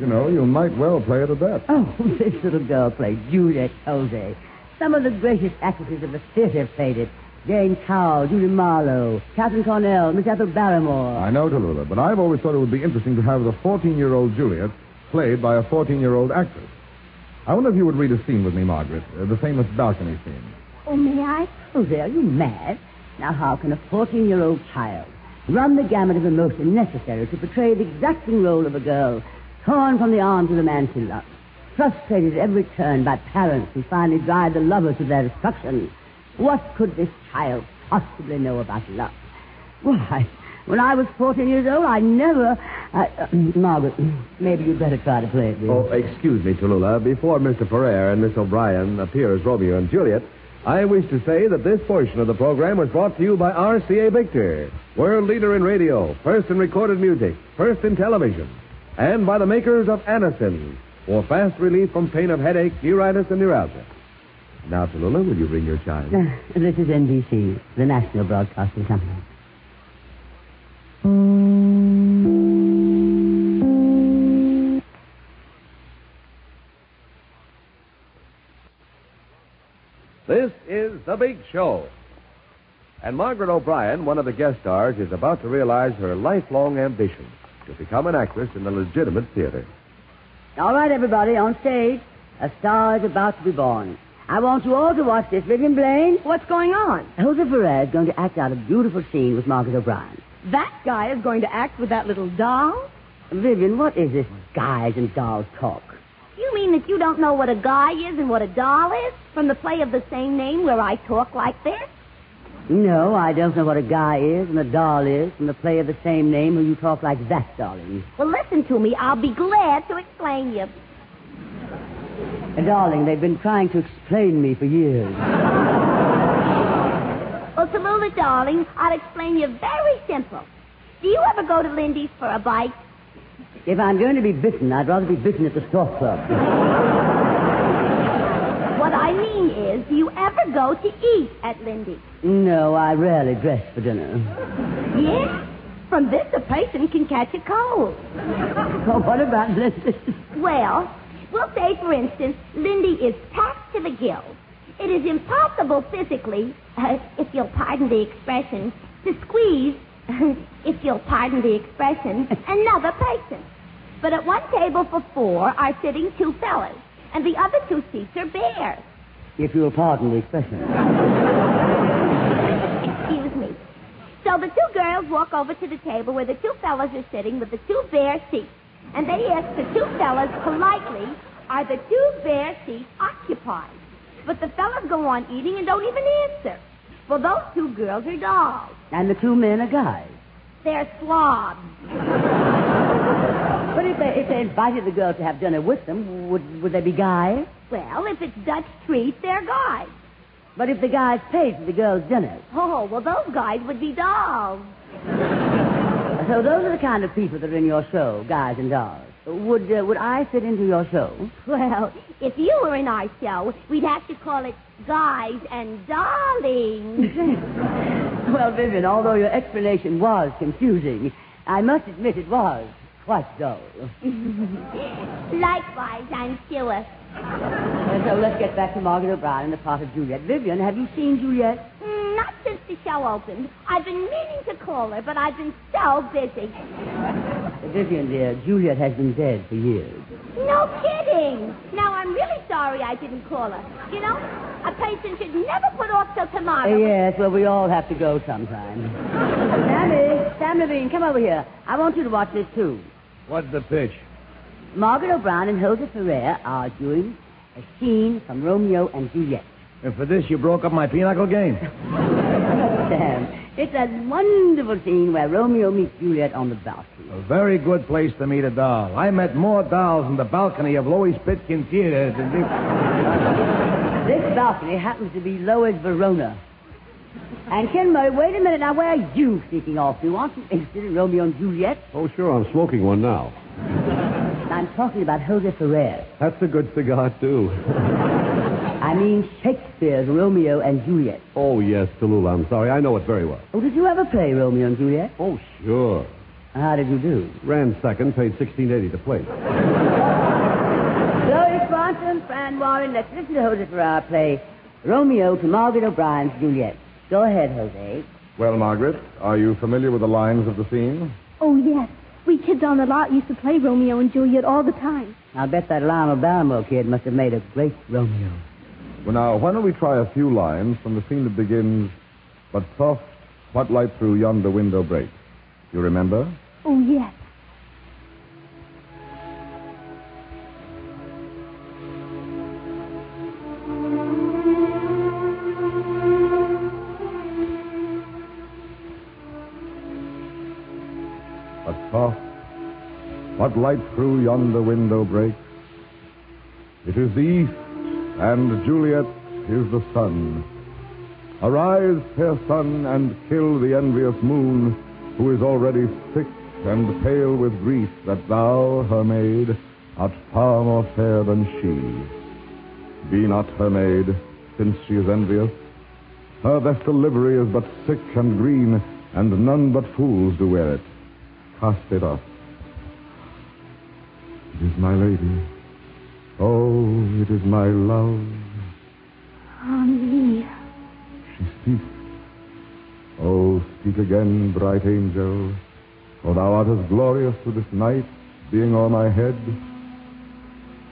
You know, you might well play it at that. Oh, this little girl played Juliet, Jose. Some of the greatest actresses of the theater played it. Jane Cowell, Judy Marlowe, Catherine Cornell, Miss Ethel Barrymore. I know, Tallulah, but I've always thought it would be interesting to have the fourteen-year-old Juliet played by a fourteen-year-old actress. I wonder if you would read a scene with me, Margaret, uh, the famous balcony scene. Oh, may I? Jose, are you mad? Now, how can a fourteen-year-old child run the gamut of emotion necessary to portray the exacting role of a girl torn from the arms of the man she loves, frustrated at every turn by parents who finally drive the lovers to their destruction? What could this child possibly know about love? Why, when I was fourteen years old, I never... I, uh, Margaret, maybe you'd better try to play it, dear. Oh, excuse me, Tallulah. Before Mister Ferrer and Miss O'Brien appear as Romeo and Juliet, I wish to say that this portion of the program was brought to you by R C A Victor, world leader in radio, first in recorded music, first in television, and by the makers of Anacin, for fast relief from pain of headache, neuritis, and neuralgia. Now, Tallulah, will you bring your child? Uh, this is N B C, the National Broadcasting Company. This is The Big Show. And Margaret O'Brien, one of the guest stars, is about to realize her lifelong ambition to become an actress in the legitimate theater. All right, everybody, on stage, a star is about to be born. I want you all to watch this. Vivian Blaine? What's going on? Jose Ferrer is going to act out a beautiful scene with Margaret O'Brien. That guy is going to act with that little doll? Vivian, what is this guys and dolls talk? You mean that you don't know what a guy is and what a doll is? From the play of the same name where I talk like this? No, I don't know what a guy is and a doll is from the play of the same name where you talk like that, darling. Well, listen to me. I'll be glad to explain you. And darling, they've been trying to explain me for years. Well, Tallulah, darling, I'll explain you very simple. Do you ever go to Lindy's for a bite? If I'm going to be bitten, I'd rather be bitten at the Stork Club. What I mean is, do you ever go to eat at Lindy's? No, I rarely dress for dinner. Yes? From this, a person can catch a cold. Oh, what about Lindy's? Well... We'll say, for instance, Lindy is packed to the gills. It is impossible physically, uh, if you'll pardon the expression, to squeeze, if you'll pardon the expression, another person. But at one table for four are sitting two fellas, and the other two seats are bare. If you'll pardon the expression. Excuse me. So the two girls walk over to the table where the two fellas are sitting with the two bare seats. And they asked the two fellas politely, are the two bare seats occupied? But the fellas go on eating and don't even answer. Well, those two girls are dolls. And the two men are guys. They're slobs. But if they, if they invited the girls to have dinner with them, would, would they be guys? Well, if it's Dutch treat, they're guys. But if the guys paid for the girls' dinners? Oh, well, those guys would be dolls. So those are the kind of people that are in your show, guys and dolls. Would uh, would I fit into your show? Well, if you were in our show, we'd have to call it Guys and Darlings. Well, Vivian, although your explanation was confusing, I must admit it was quite dull. Likewise, I'm sure. And so let's get back to Margaret O'Brien and the part of Juliet. Vivian, have you seen Juliet? Not since the show opened. I've been meaning to call her, but I've been so busy. Vivian, dear, Juliet has been dead for years. No kidding. Now, I'm really sorry I didn't call her. You know, a patient should never put off till tomorrow. Uh, yes, well, we all have to go sometime. Sammy, Sam Levene, come over here. I want you to watch this, too. What's the pitch? Margaret O'Brien and Jose Ferrer are doing a scene from Romeo and Juliet. And for this, you broke up my pinochle game. Sam, it's a wonderful scene where Romeo meets Juliet on the balcony. A very good place to meet a doll. I met more dolls in the balcony of Lois Pitkin Theater than this. This balcony happens to be Lois Verona. And Ken Murray, wait a minute. Now, where are you sneaking off to? Aren't you interested in Romeo and Juliet? Oh, sure. I'm smoking one now. I'm talking about Jose Ferrer. That's a good cigar, too. I mean Shakespeare's Romeo and Juliet. Oh, yes, Tallulah, I'm sorry. I know it very well. Oh, did you ever play Romeo and Juliet? Oh, sure. How did you do? Ran second, paid sixteen eighty to play. Gloria Swanson, Fran Warren, let's listen to Jose Ferrer play Romeo to Margaret O'Brien's Juliet. Go ahead, Jose. Well, Margaret, are you familiar with the lines of the scene? Oh, yes. We kids on the lot used to play Romeo and Juliet all the time. I'll bet that Lionel Barrymore kid must have made a great Romeo. Well, now, why don't we try a few lines from the scene that begins, but soft, what light through yonder window breaks? You remember? Oh, yes. What light through yonder window breaks? It is the east, and Juliet is the sun. Arise, fair sun, and kill the envious moon, who is already sick and pale with grief that thou, her maid, art far more fair than she. Be not her maid, since she is envious. Her vestal livery is but sick and green, and none but fools do wear it. Cast it off. It is my lady. Oh, it is my love. Ah, me. She speaks. Oh, speak again, bright angel, for thou art as glorious to this night, being o'er my head,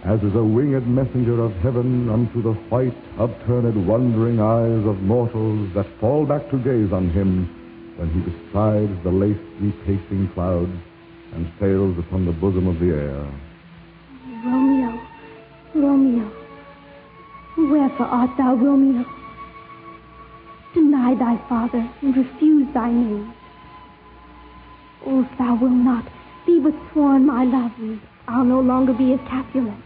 as is a winged messenger of heaven unto the white, upturned, wondering eyes of mortals that fall back to gaze on him when he bestrides the lacy pacing clouds and sails upon the bosom of the air. Romeo, Romeo, wherefore art thou, Romeo? Deny thy father and refuse thy name. Oh, if thou wilt not, be but sworn, my love, and I'll no longer be a Capulet.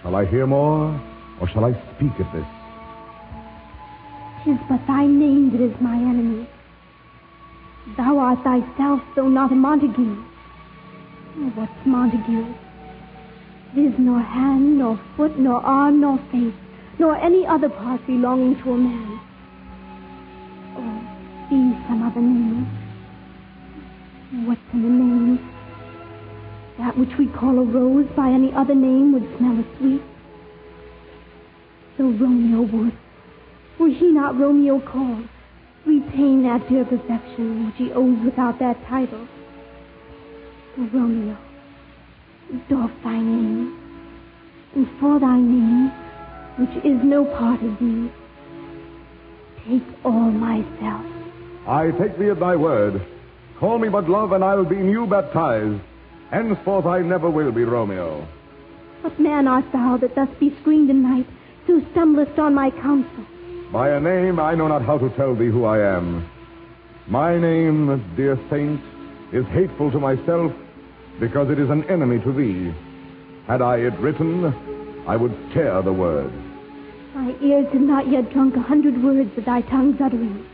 Shall I hear more, or shall I speak of this? 'Tis but thy name that is my enemy. Thou art thyself, though not a Montague. Oh, what's Montague? It is nor hand, nor foot, nor arm, nor face, nor any other part belonging to a man. Oh, be some other name. What's in a name? That which we call a rose by any other name would smell as sweet. So Romeo would, were he not Romeo called, retain that dear perfection which he owes without that title. Romeo, doff thy name, and for thy name, which is no part of thee, take all myself. I take thee at thy word. Call me but love, and I'll be new baptized. Henceforth I never will be Romeo. What man art thou that thus be screened in night, who stumblest on my counsel? By a name I know not how to tell thee who I am. My name, dear saint, is hateful to myself because it is an enemy to thee. Had I it written, I would tear the word. My ears have not yet drunk a hundred words of thy tongue's uttering.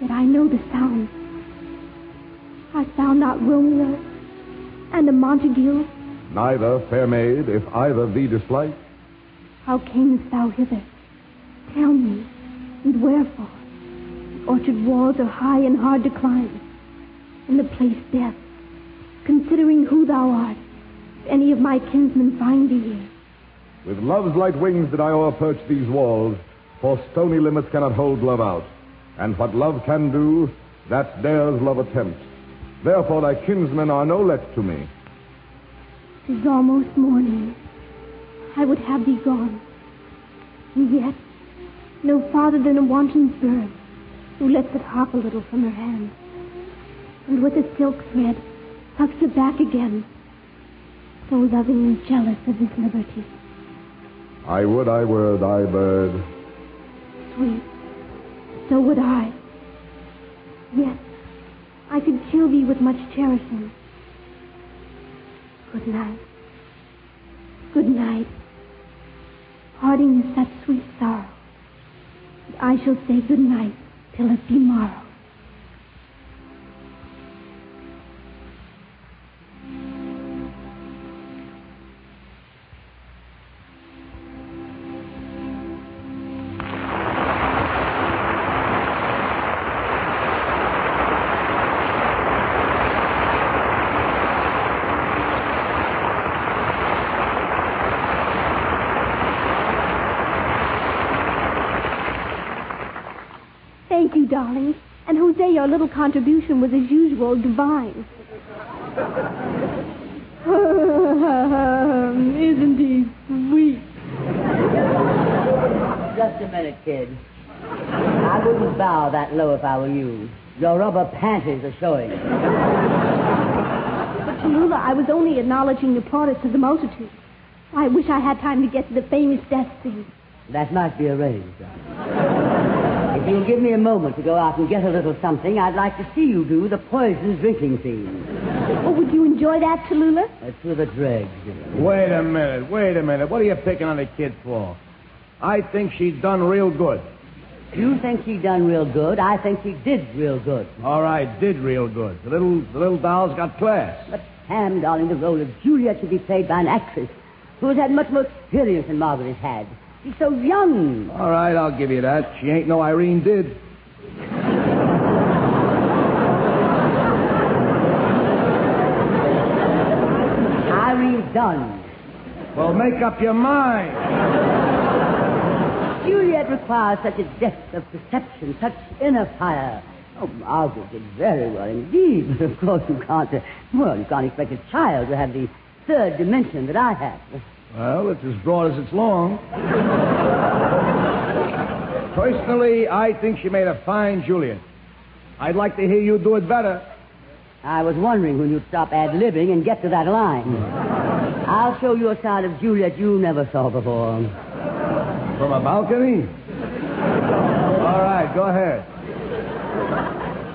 Yet I know the sound. Art thou not Romeo and a Montague? Neither, fair maid, if either thee dislike. How camest thou hither? Tell me, and wherefore? The orchard walls are high and hard to climb. In the place death, considering who thou art, if any of my kinsmen find thee here. With love's light wings did I o'erperch these walls, for stony limits cannot hold love out, and what love can do, that dares love attempt. Therefore thy kinsmen are no less to me. 'Tis almost morning. I would have thee gone, and yet no farther than a wanton bird, who lets it hop a little from her hand, and with a silk thread tucks her back again, so loving and jealous of his liberty. I would I were thy bird. Sweet, so would I. Yes, I could kill thee with much cherishing. Good night. Good night. Parting is such sweet sorrow, that I shall say good night till it be morrow. you, darling. And Jose, your little contribution was, as usual, divine. Isn't he sweet? Just a minute, kid. I wouldn't bow that low if I were you. Your rubber panties are showing. But, Tallulah, I was only acknowledging the plaudits of the multitude. I wish I had time to get to the famous death scene. That might be arranged, darling. If you'll give me a moment to go out and get a little something, I'd like to see you do the poison drinking scene. Oh, would you enjoy that, Tallulah? That's with a dregs. Wait a minute, wait a minute. What are you picking on the kid for? I think she's done real good. You think she done real good. I think she did real good. All right, did real good. The little, the little doll's got class. But, Sam, darling, the role of Juliet should be played by an actress who has had much more experience than Margaret has had. She's so young. All right, I'll give you that. She ain't no Irene did. Irene Dunn. Well, make up your mind. Juliet requires such a depth of perception, such inner fire. Oh, Margaret did very well indeed. But of course, you can't, uh, well, you can't expect a child to have the third dimension that I have. Well, it's as broad as it's long. Personally, I think she made a fine Juliet. I'd like to hear you do it better. I was wondering when you'd stop ad-libbing and get to that line. I'll show you a side of Juliet you never saw before. From a balcony? All right, go ahead.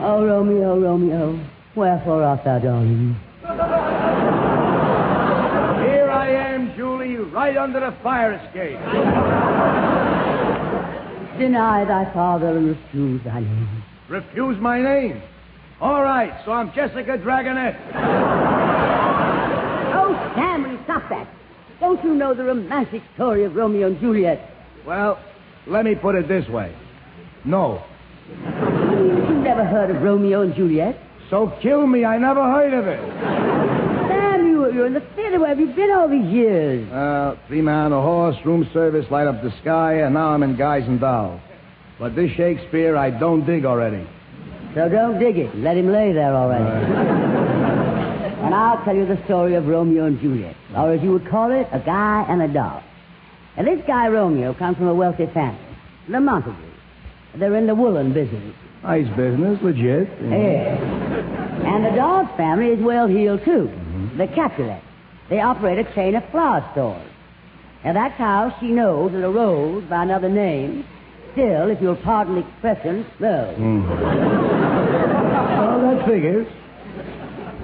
Oh, Romeo, Romeo, wherefore art thou darling? Here I am, Julie, right under the fire escape. Deny thy father and refuse thy name. Refuse my name? All right, so I'm Jessica Dragonette. Oh, Cameron, stop that. Don't you know the romantic story of Romeo and Juliet? Well, let me put it this way. No. You never heard of Romeo and Juliet? So kill me, I never heard of it. Sam, you, you're in the theater. Where have you been all these years? Uh, three men on a horse, room service, light up the sky, and now I'm in Guys and Dolls. But this Shakespeare I don't dig already. So don't dig it. Let him lay there already. Right. And I'll tell you the story of Romeo and Juliet, or as you would call it, a guy and a doll. And this guy, Romeo, comes from a wealthy family. The Montagues. They're in the woolen business. Nice business, legit. Yeah. Yeah. And the Dodds family is well-heeled, too. Mm-hmm. The Capulets. They operate a chain of flower stores. And that's how she knows that a rose by another name still, if you'll pardon the expression, smells. Mm. Well, that figures.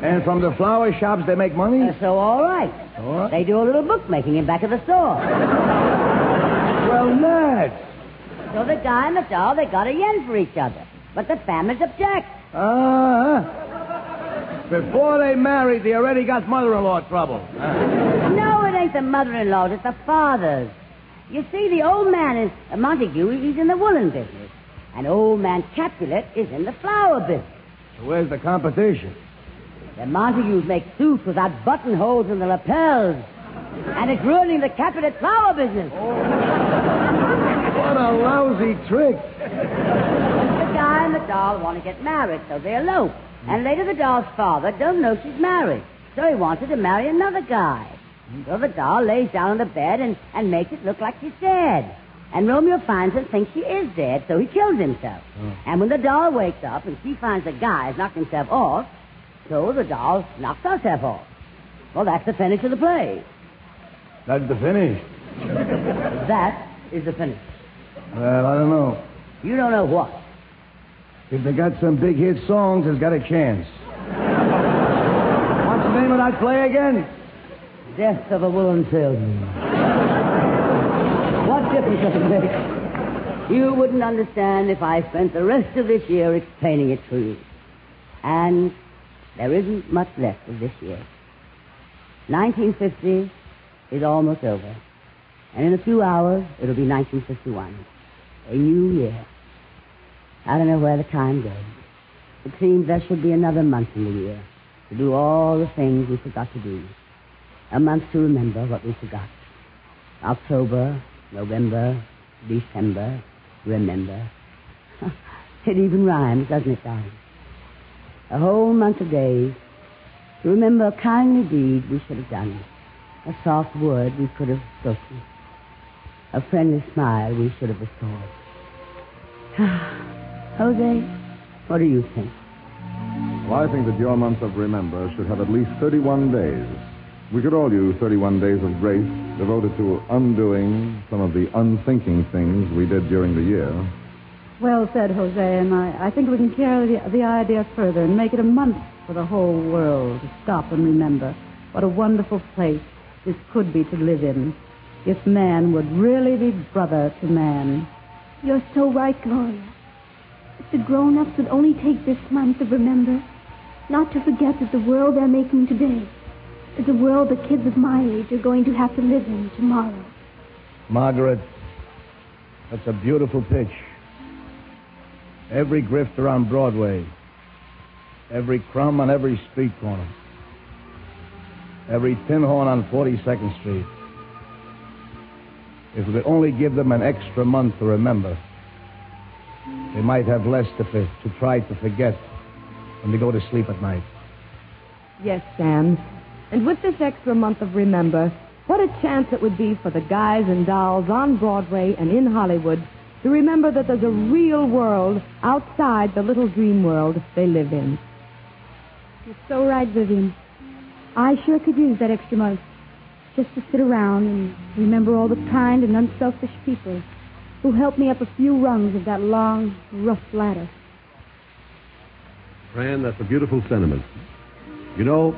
And from the flower shops they make money? Uh, so all right. All right. They do a little bookmaking in back of the store. Well, nuts. So the guy and the doll, they got a yen for each other. But the families object. Uh-huh. Before they married, they already got mother-in-law trouble. No, it ain't the mother-in-law, it's the father's. You see, the old man is, uh, Montague, he's in the woolen business. And old man Capulet is in the flower business. So where's the competition? The Montagues make suits without buttonholes in the lapels. And it's ruining the Capulet flower business. Oh. What a lousy trick. The guy and the doll want to get married, so they elope. And later the doll's father doesn't know she's married. So he wants her to marry another guy. So the doll lays down on the bed and, and makes it look like she's dead. And Romeo finds her and thinks she is dead, so he kills himself. Oh. And when the doll wakes up and she finds the guy has knocked himself off, so the doll knocked herself off. Well, that's the finish of the play. That's the finish? That is the finish. Well, I don't know. You don't know what? If they got some big hit songs, it's got a chance. What's the name of that play again? Death of a Woolen Salesman. What difference does it make? You wouldn't understand if I spent the rest of this year explaining it to you. And there isn't much left of this year. nineteen fifty is almost over. And in a few hours, it'll be nineteen fifty-one. A new year. I don't know where the time goes. It seems there should be another month in the year to do all the things we forgot to do. A month to remember what we forgot. October, November, December, remember. It even rhymes, doesn't it, darling? A whole month of days to remember a kindly deed we should have done, a soft word we could have spoken, a friendly smile we should have restored. Jose, what do you think? Well, I think that your month of remember should have at least thirty-one days. We could all use thirty-one days of grace devoted to undoing some of the unthinking things we did during the year. Well said, Jose, and I, I think we can carry the, the idea further and make it a month for the whole world to stop and remember. What a wonderful place this could be to live in if man would really be brother to man. You're so right, Gloria. If the grown-ups would only take this month to remember, not to forget that the world they're making today is a world the kids of my age are going to have to live in tomorrow. Margaret, that's a beautiful pitch. Every grifter on Broadway, every crumb on every street corner, every pinhorn on forty-second Street. If we could only give them an extra month to remember, they might have less to, to try to forget when they go to sleep at night. Yes, Sam. And with this extra month of remember, what a chance it would be for the guys and dolls on Broadway and in Hollywood to remember that there's a real world outside the little dream world they live in. You're so right, Vivian. I sure could use that extra month just to sit around and remember all the kind and unselfish people who helped me up a few rungs of that long, rough ladder. Fran, that's a beautiful sentiment. You know,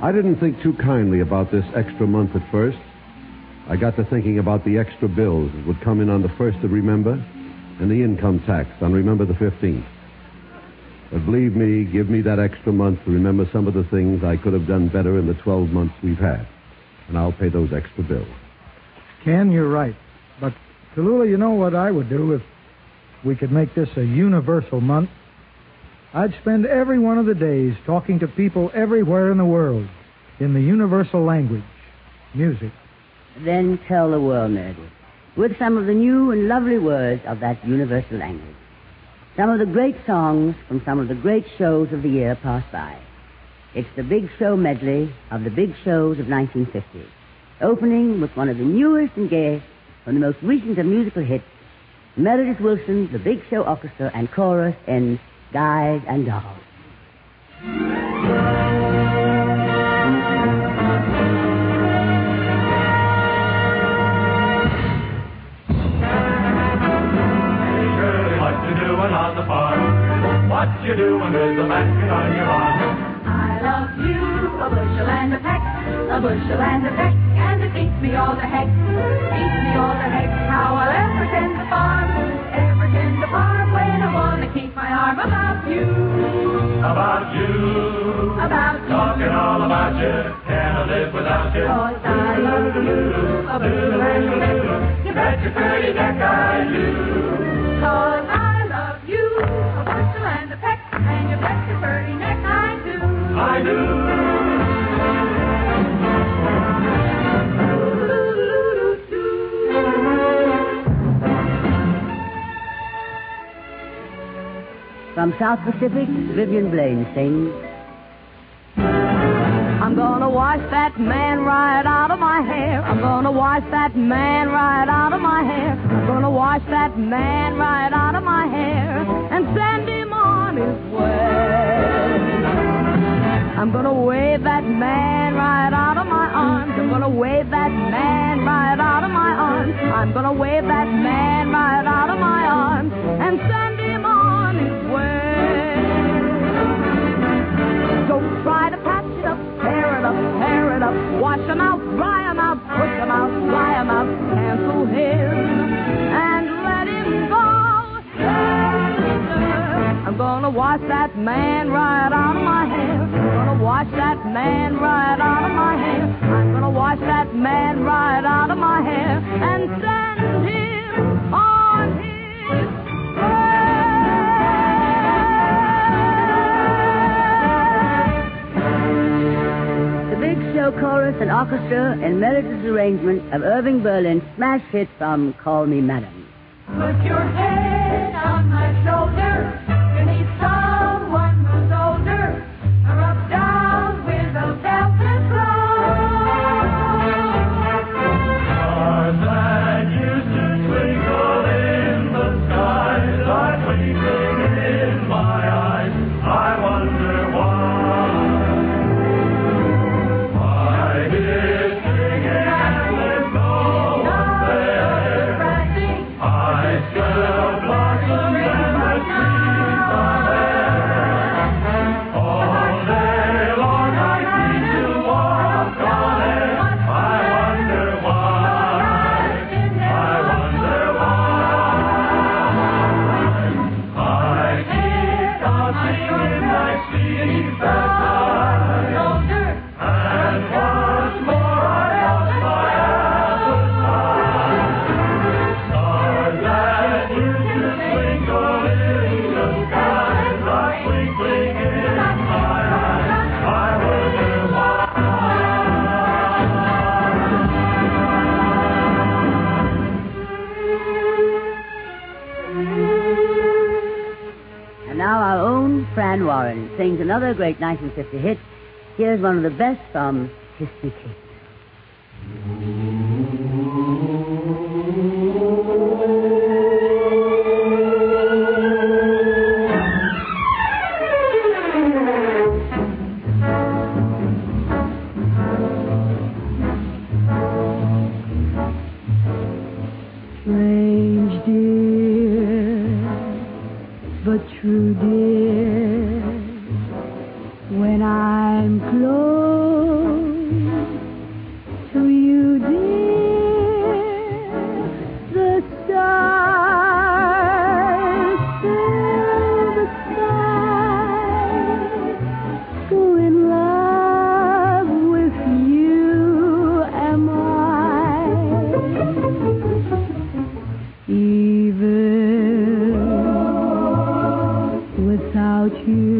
I didn't think too kindly about this extra month at first. I got to thinking about the extra bills that would come in on the first of Remember and the income tax on Remember the fifteenth. But believe me, give me that extra month to remember some of the things I could have done better in the twelve months we've had. And I'll pay those extra bills. Ken, you're right. But, Tallulah, you know what I would do if we could make this a universal month? I'd spend every one of the days talking to people everywhere in the world in the universal language, music. Then tell the world, Meredith, with some of the new and lovely words of that universal language. Some of the great songs from some of the great shows of the year passed by. It's the Big Show medley of the big shows of nineteen fifty, opening with one of the newest and gayest from the most recent of musical hits, Meredith Willson's The Big Show Orchestra and Chorus in Guys and Dolls. What you doing on the farm? What you doing with the basket on your arm? I love you, a bushel and a peck, a bushel and a peck, and it beats me all the heck, beats me all the heck, how I'll ever tend the farm, ever tend the farm when I want to keep my arm about you, about you, about you, talking all about you, can't live without you, cause I love you, a bushel and a peck, you bet your pretty neck I do, cause I love you, a bushel and a peck, and you bet your pretty neck I do, I do. From South Pacific, Vivian Blaine sings. I'm gonna wash that man right out of my hair. I'm gonna wash that man right out of my hair. I'm gonna wash that man right out of my hair and send him on his way. I'm gonna wave that man right out of my arms. I'm gonna wave that man right out of my arms. I'm gonna wave that man right out of my arms and send him on his way. Don't try to patch it up, tear it up, tear it up, wash him out, dry him out, push him out, fly him out, cancel him, and let him go. I'm gonna wash that man right out of my hair. I'm gonna wash that man right out of my hair. I'm gonna wash that man right out of my hair and send him on his way. Chorus and orchestra in Meredith's arrangement of Irving Berlin's smash hit from Call Me Madam. Put your head on my shoulder. Fran Warren sings another great nineteen fifty hit. Here's one of the best from History Kids. Strange, dear, but true, dear. When I'm close to you, dear, the stars fill the sky. Who in love with you am I? Even without you.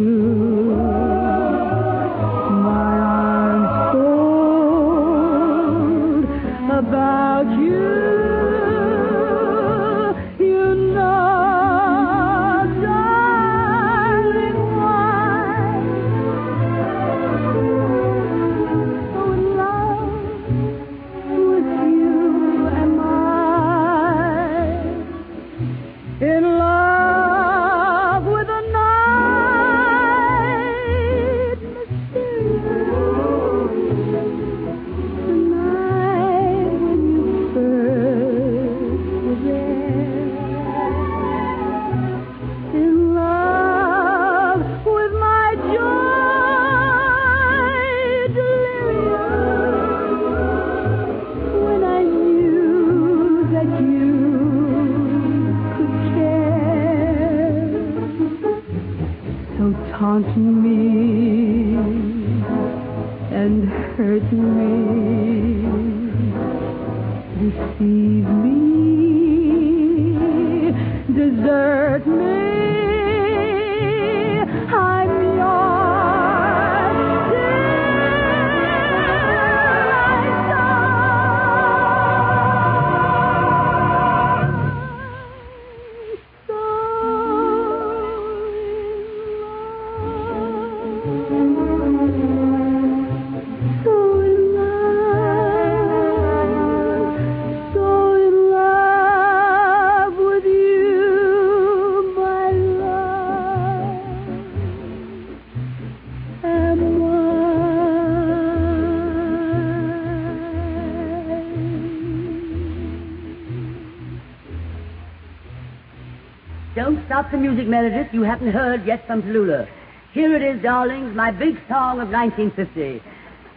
Stop the music, Meredith. You haven't heard yet from Tallulah. Here it is, darlings, my big song of nineteen fifty.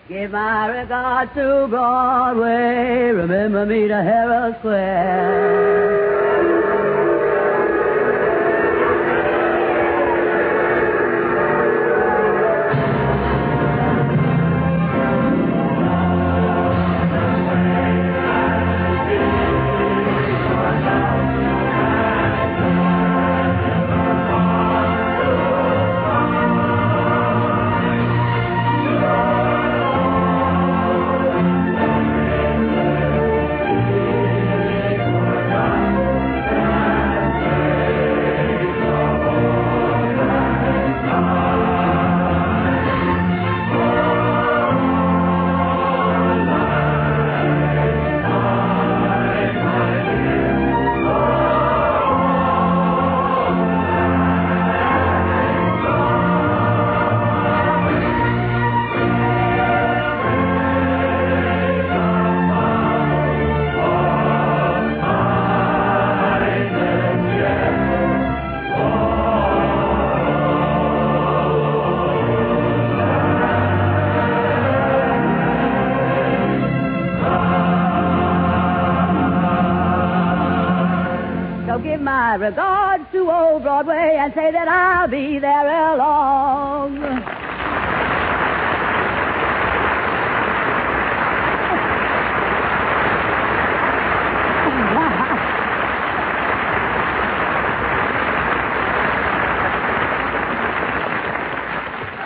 Give my regard to Broadway. Remember me to Herald Square. my regards to old Broadway and say that I'll be there ere long.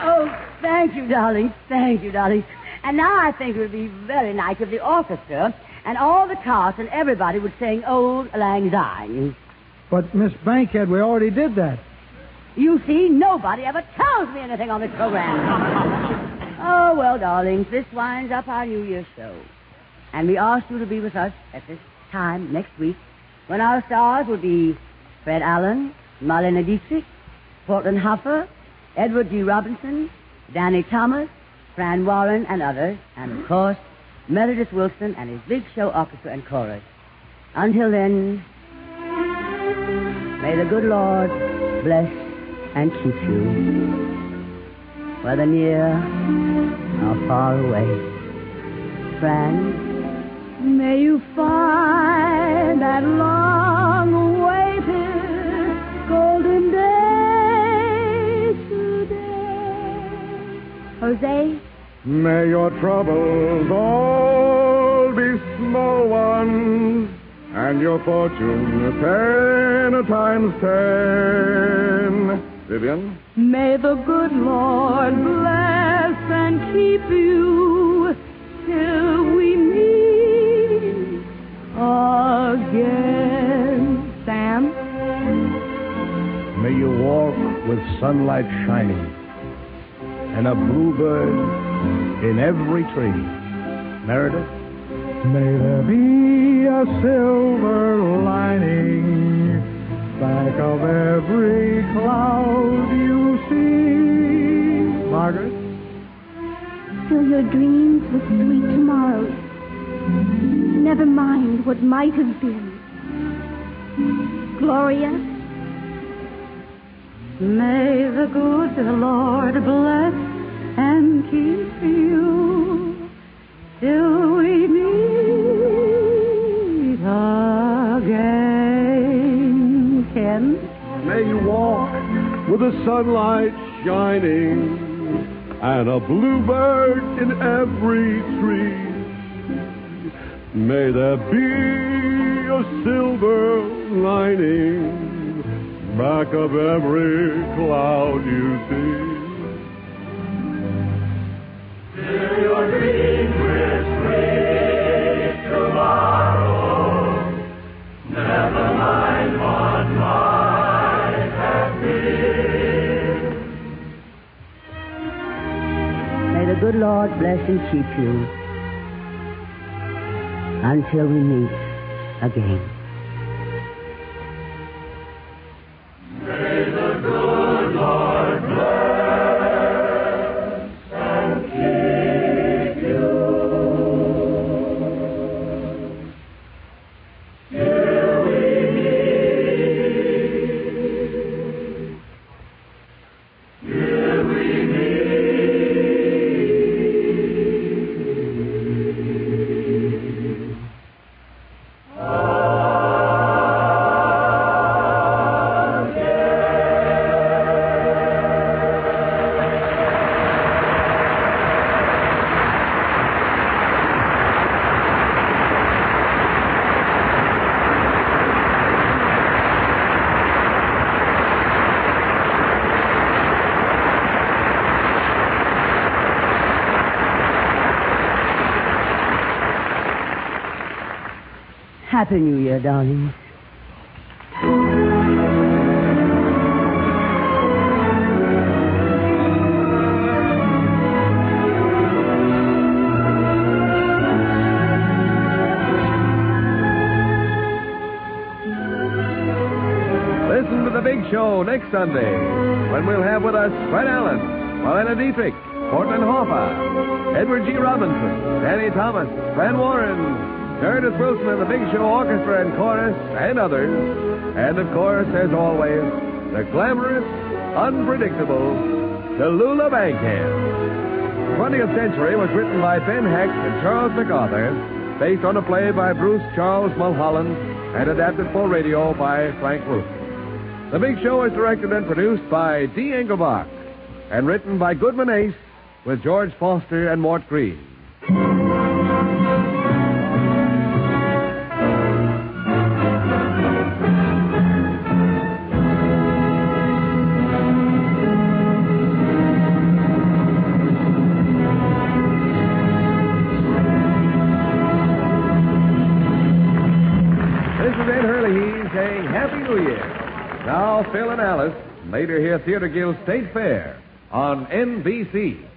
Oh, thank you, darling. Thank you, darling. And now I think it would be very nice if the orchestra and all the cast and everybody would sing Old Lang Syne. But, Miss Bankhead, we already did that. You see, nobody ever tells me anything on this program. Oh, well, darlings, this winds up our New Year's show. And we asked you to be with us at this time next week when our stars will be Fred Allen, Marlene Dietrich, Portland Hoffa, Edward G. Robinson, Danny Thomas, Fran Warren and others, and, of course, Meredith Willson and his big show orchestra and chorus. Until then, may the good Lord bless and keep you, whether near or far away. Fran, may you find that long-awaited golden day today. Jose? May your troubles all be small ones, and your fortune ten times ten. Vivian? May the good Lord bless and keep you till we meet again. Sam? May you walk with sunlight shining, and a bluebird in every tree. Meredith? May there be a silver lining back of every cloud you see. Margaret? Fill your dreams with sweet tomorrows. Never mind what might have been. Gloria? May the good Lord bless and keep you till we meet again. Ken? May you walk with the sunlight shining and a bluebird in every tree. May there be a silver lining back of every cloud you see. Your dreams with sweet tomorrow. Never mind what might have been. May the good Lord bless and keep you until we meet again. Happy New Year, darling. Listen to the big show next Sunday when we'll have with us Fred Allen, Marlene Dietrich, Portland Hoffa, Edward G. Robinson, Danny Thomas, Fran Warren, Meredith Willson and the Big Show Orchestra and Chorus, and others. And, of course, as always, the glamorous, unpredictable Tallulah Bankhead. twentieth Century was written by Ben Hecht and Charles MacArthur, based on a play by Bruce Charles Mulholland, and adapted for radio by Frank Roof. The Big Show is directed and produced by D. Engelbach and written by Goodman Ace with George Foster and Mort Green. Phil and Alice, later here at Theater Guild State Fair on N B C.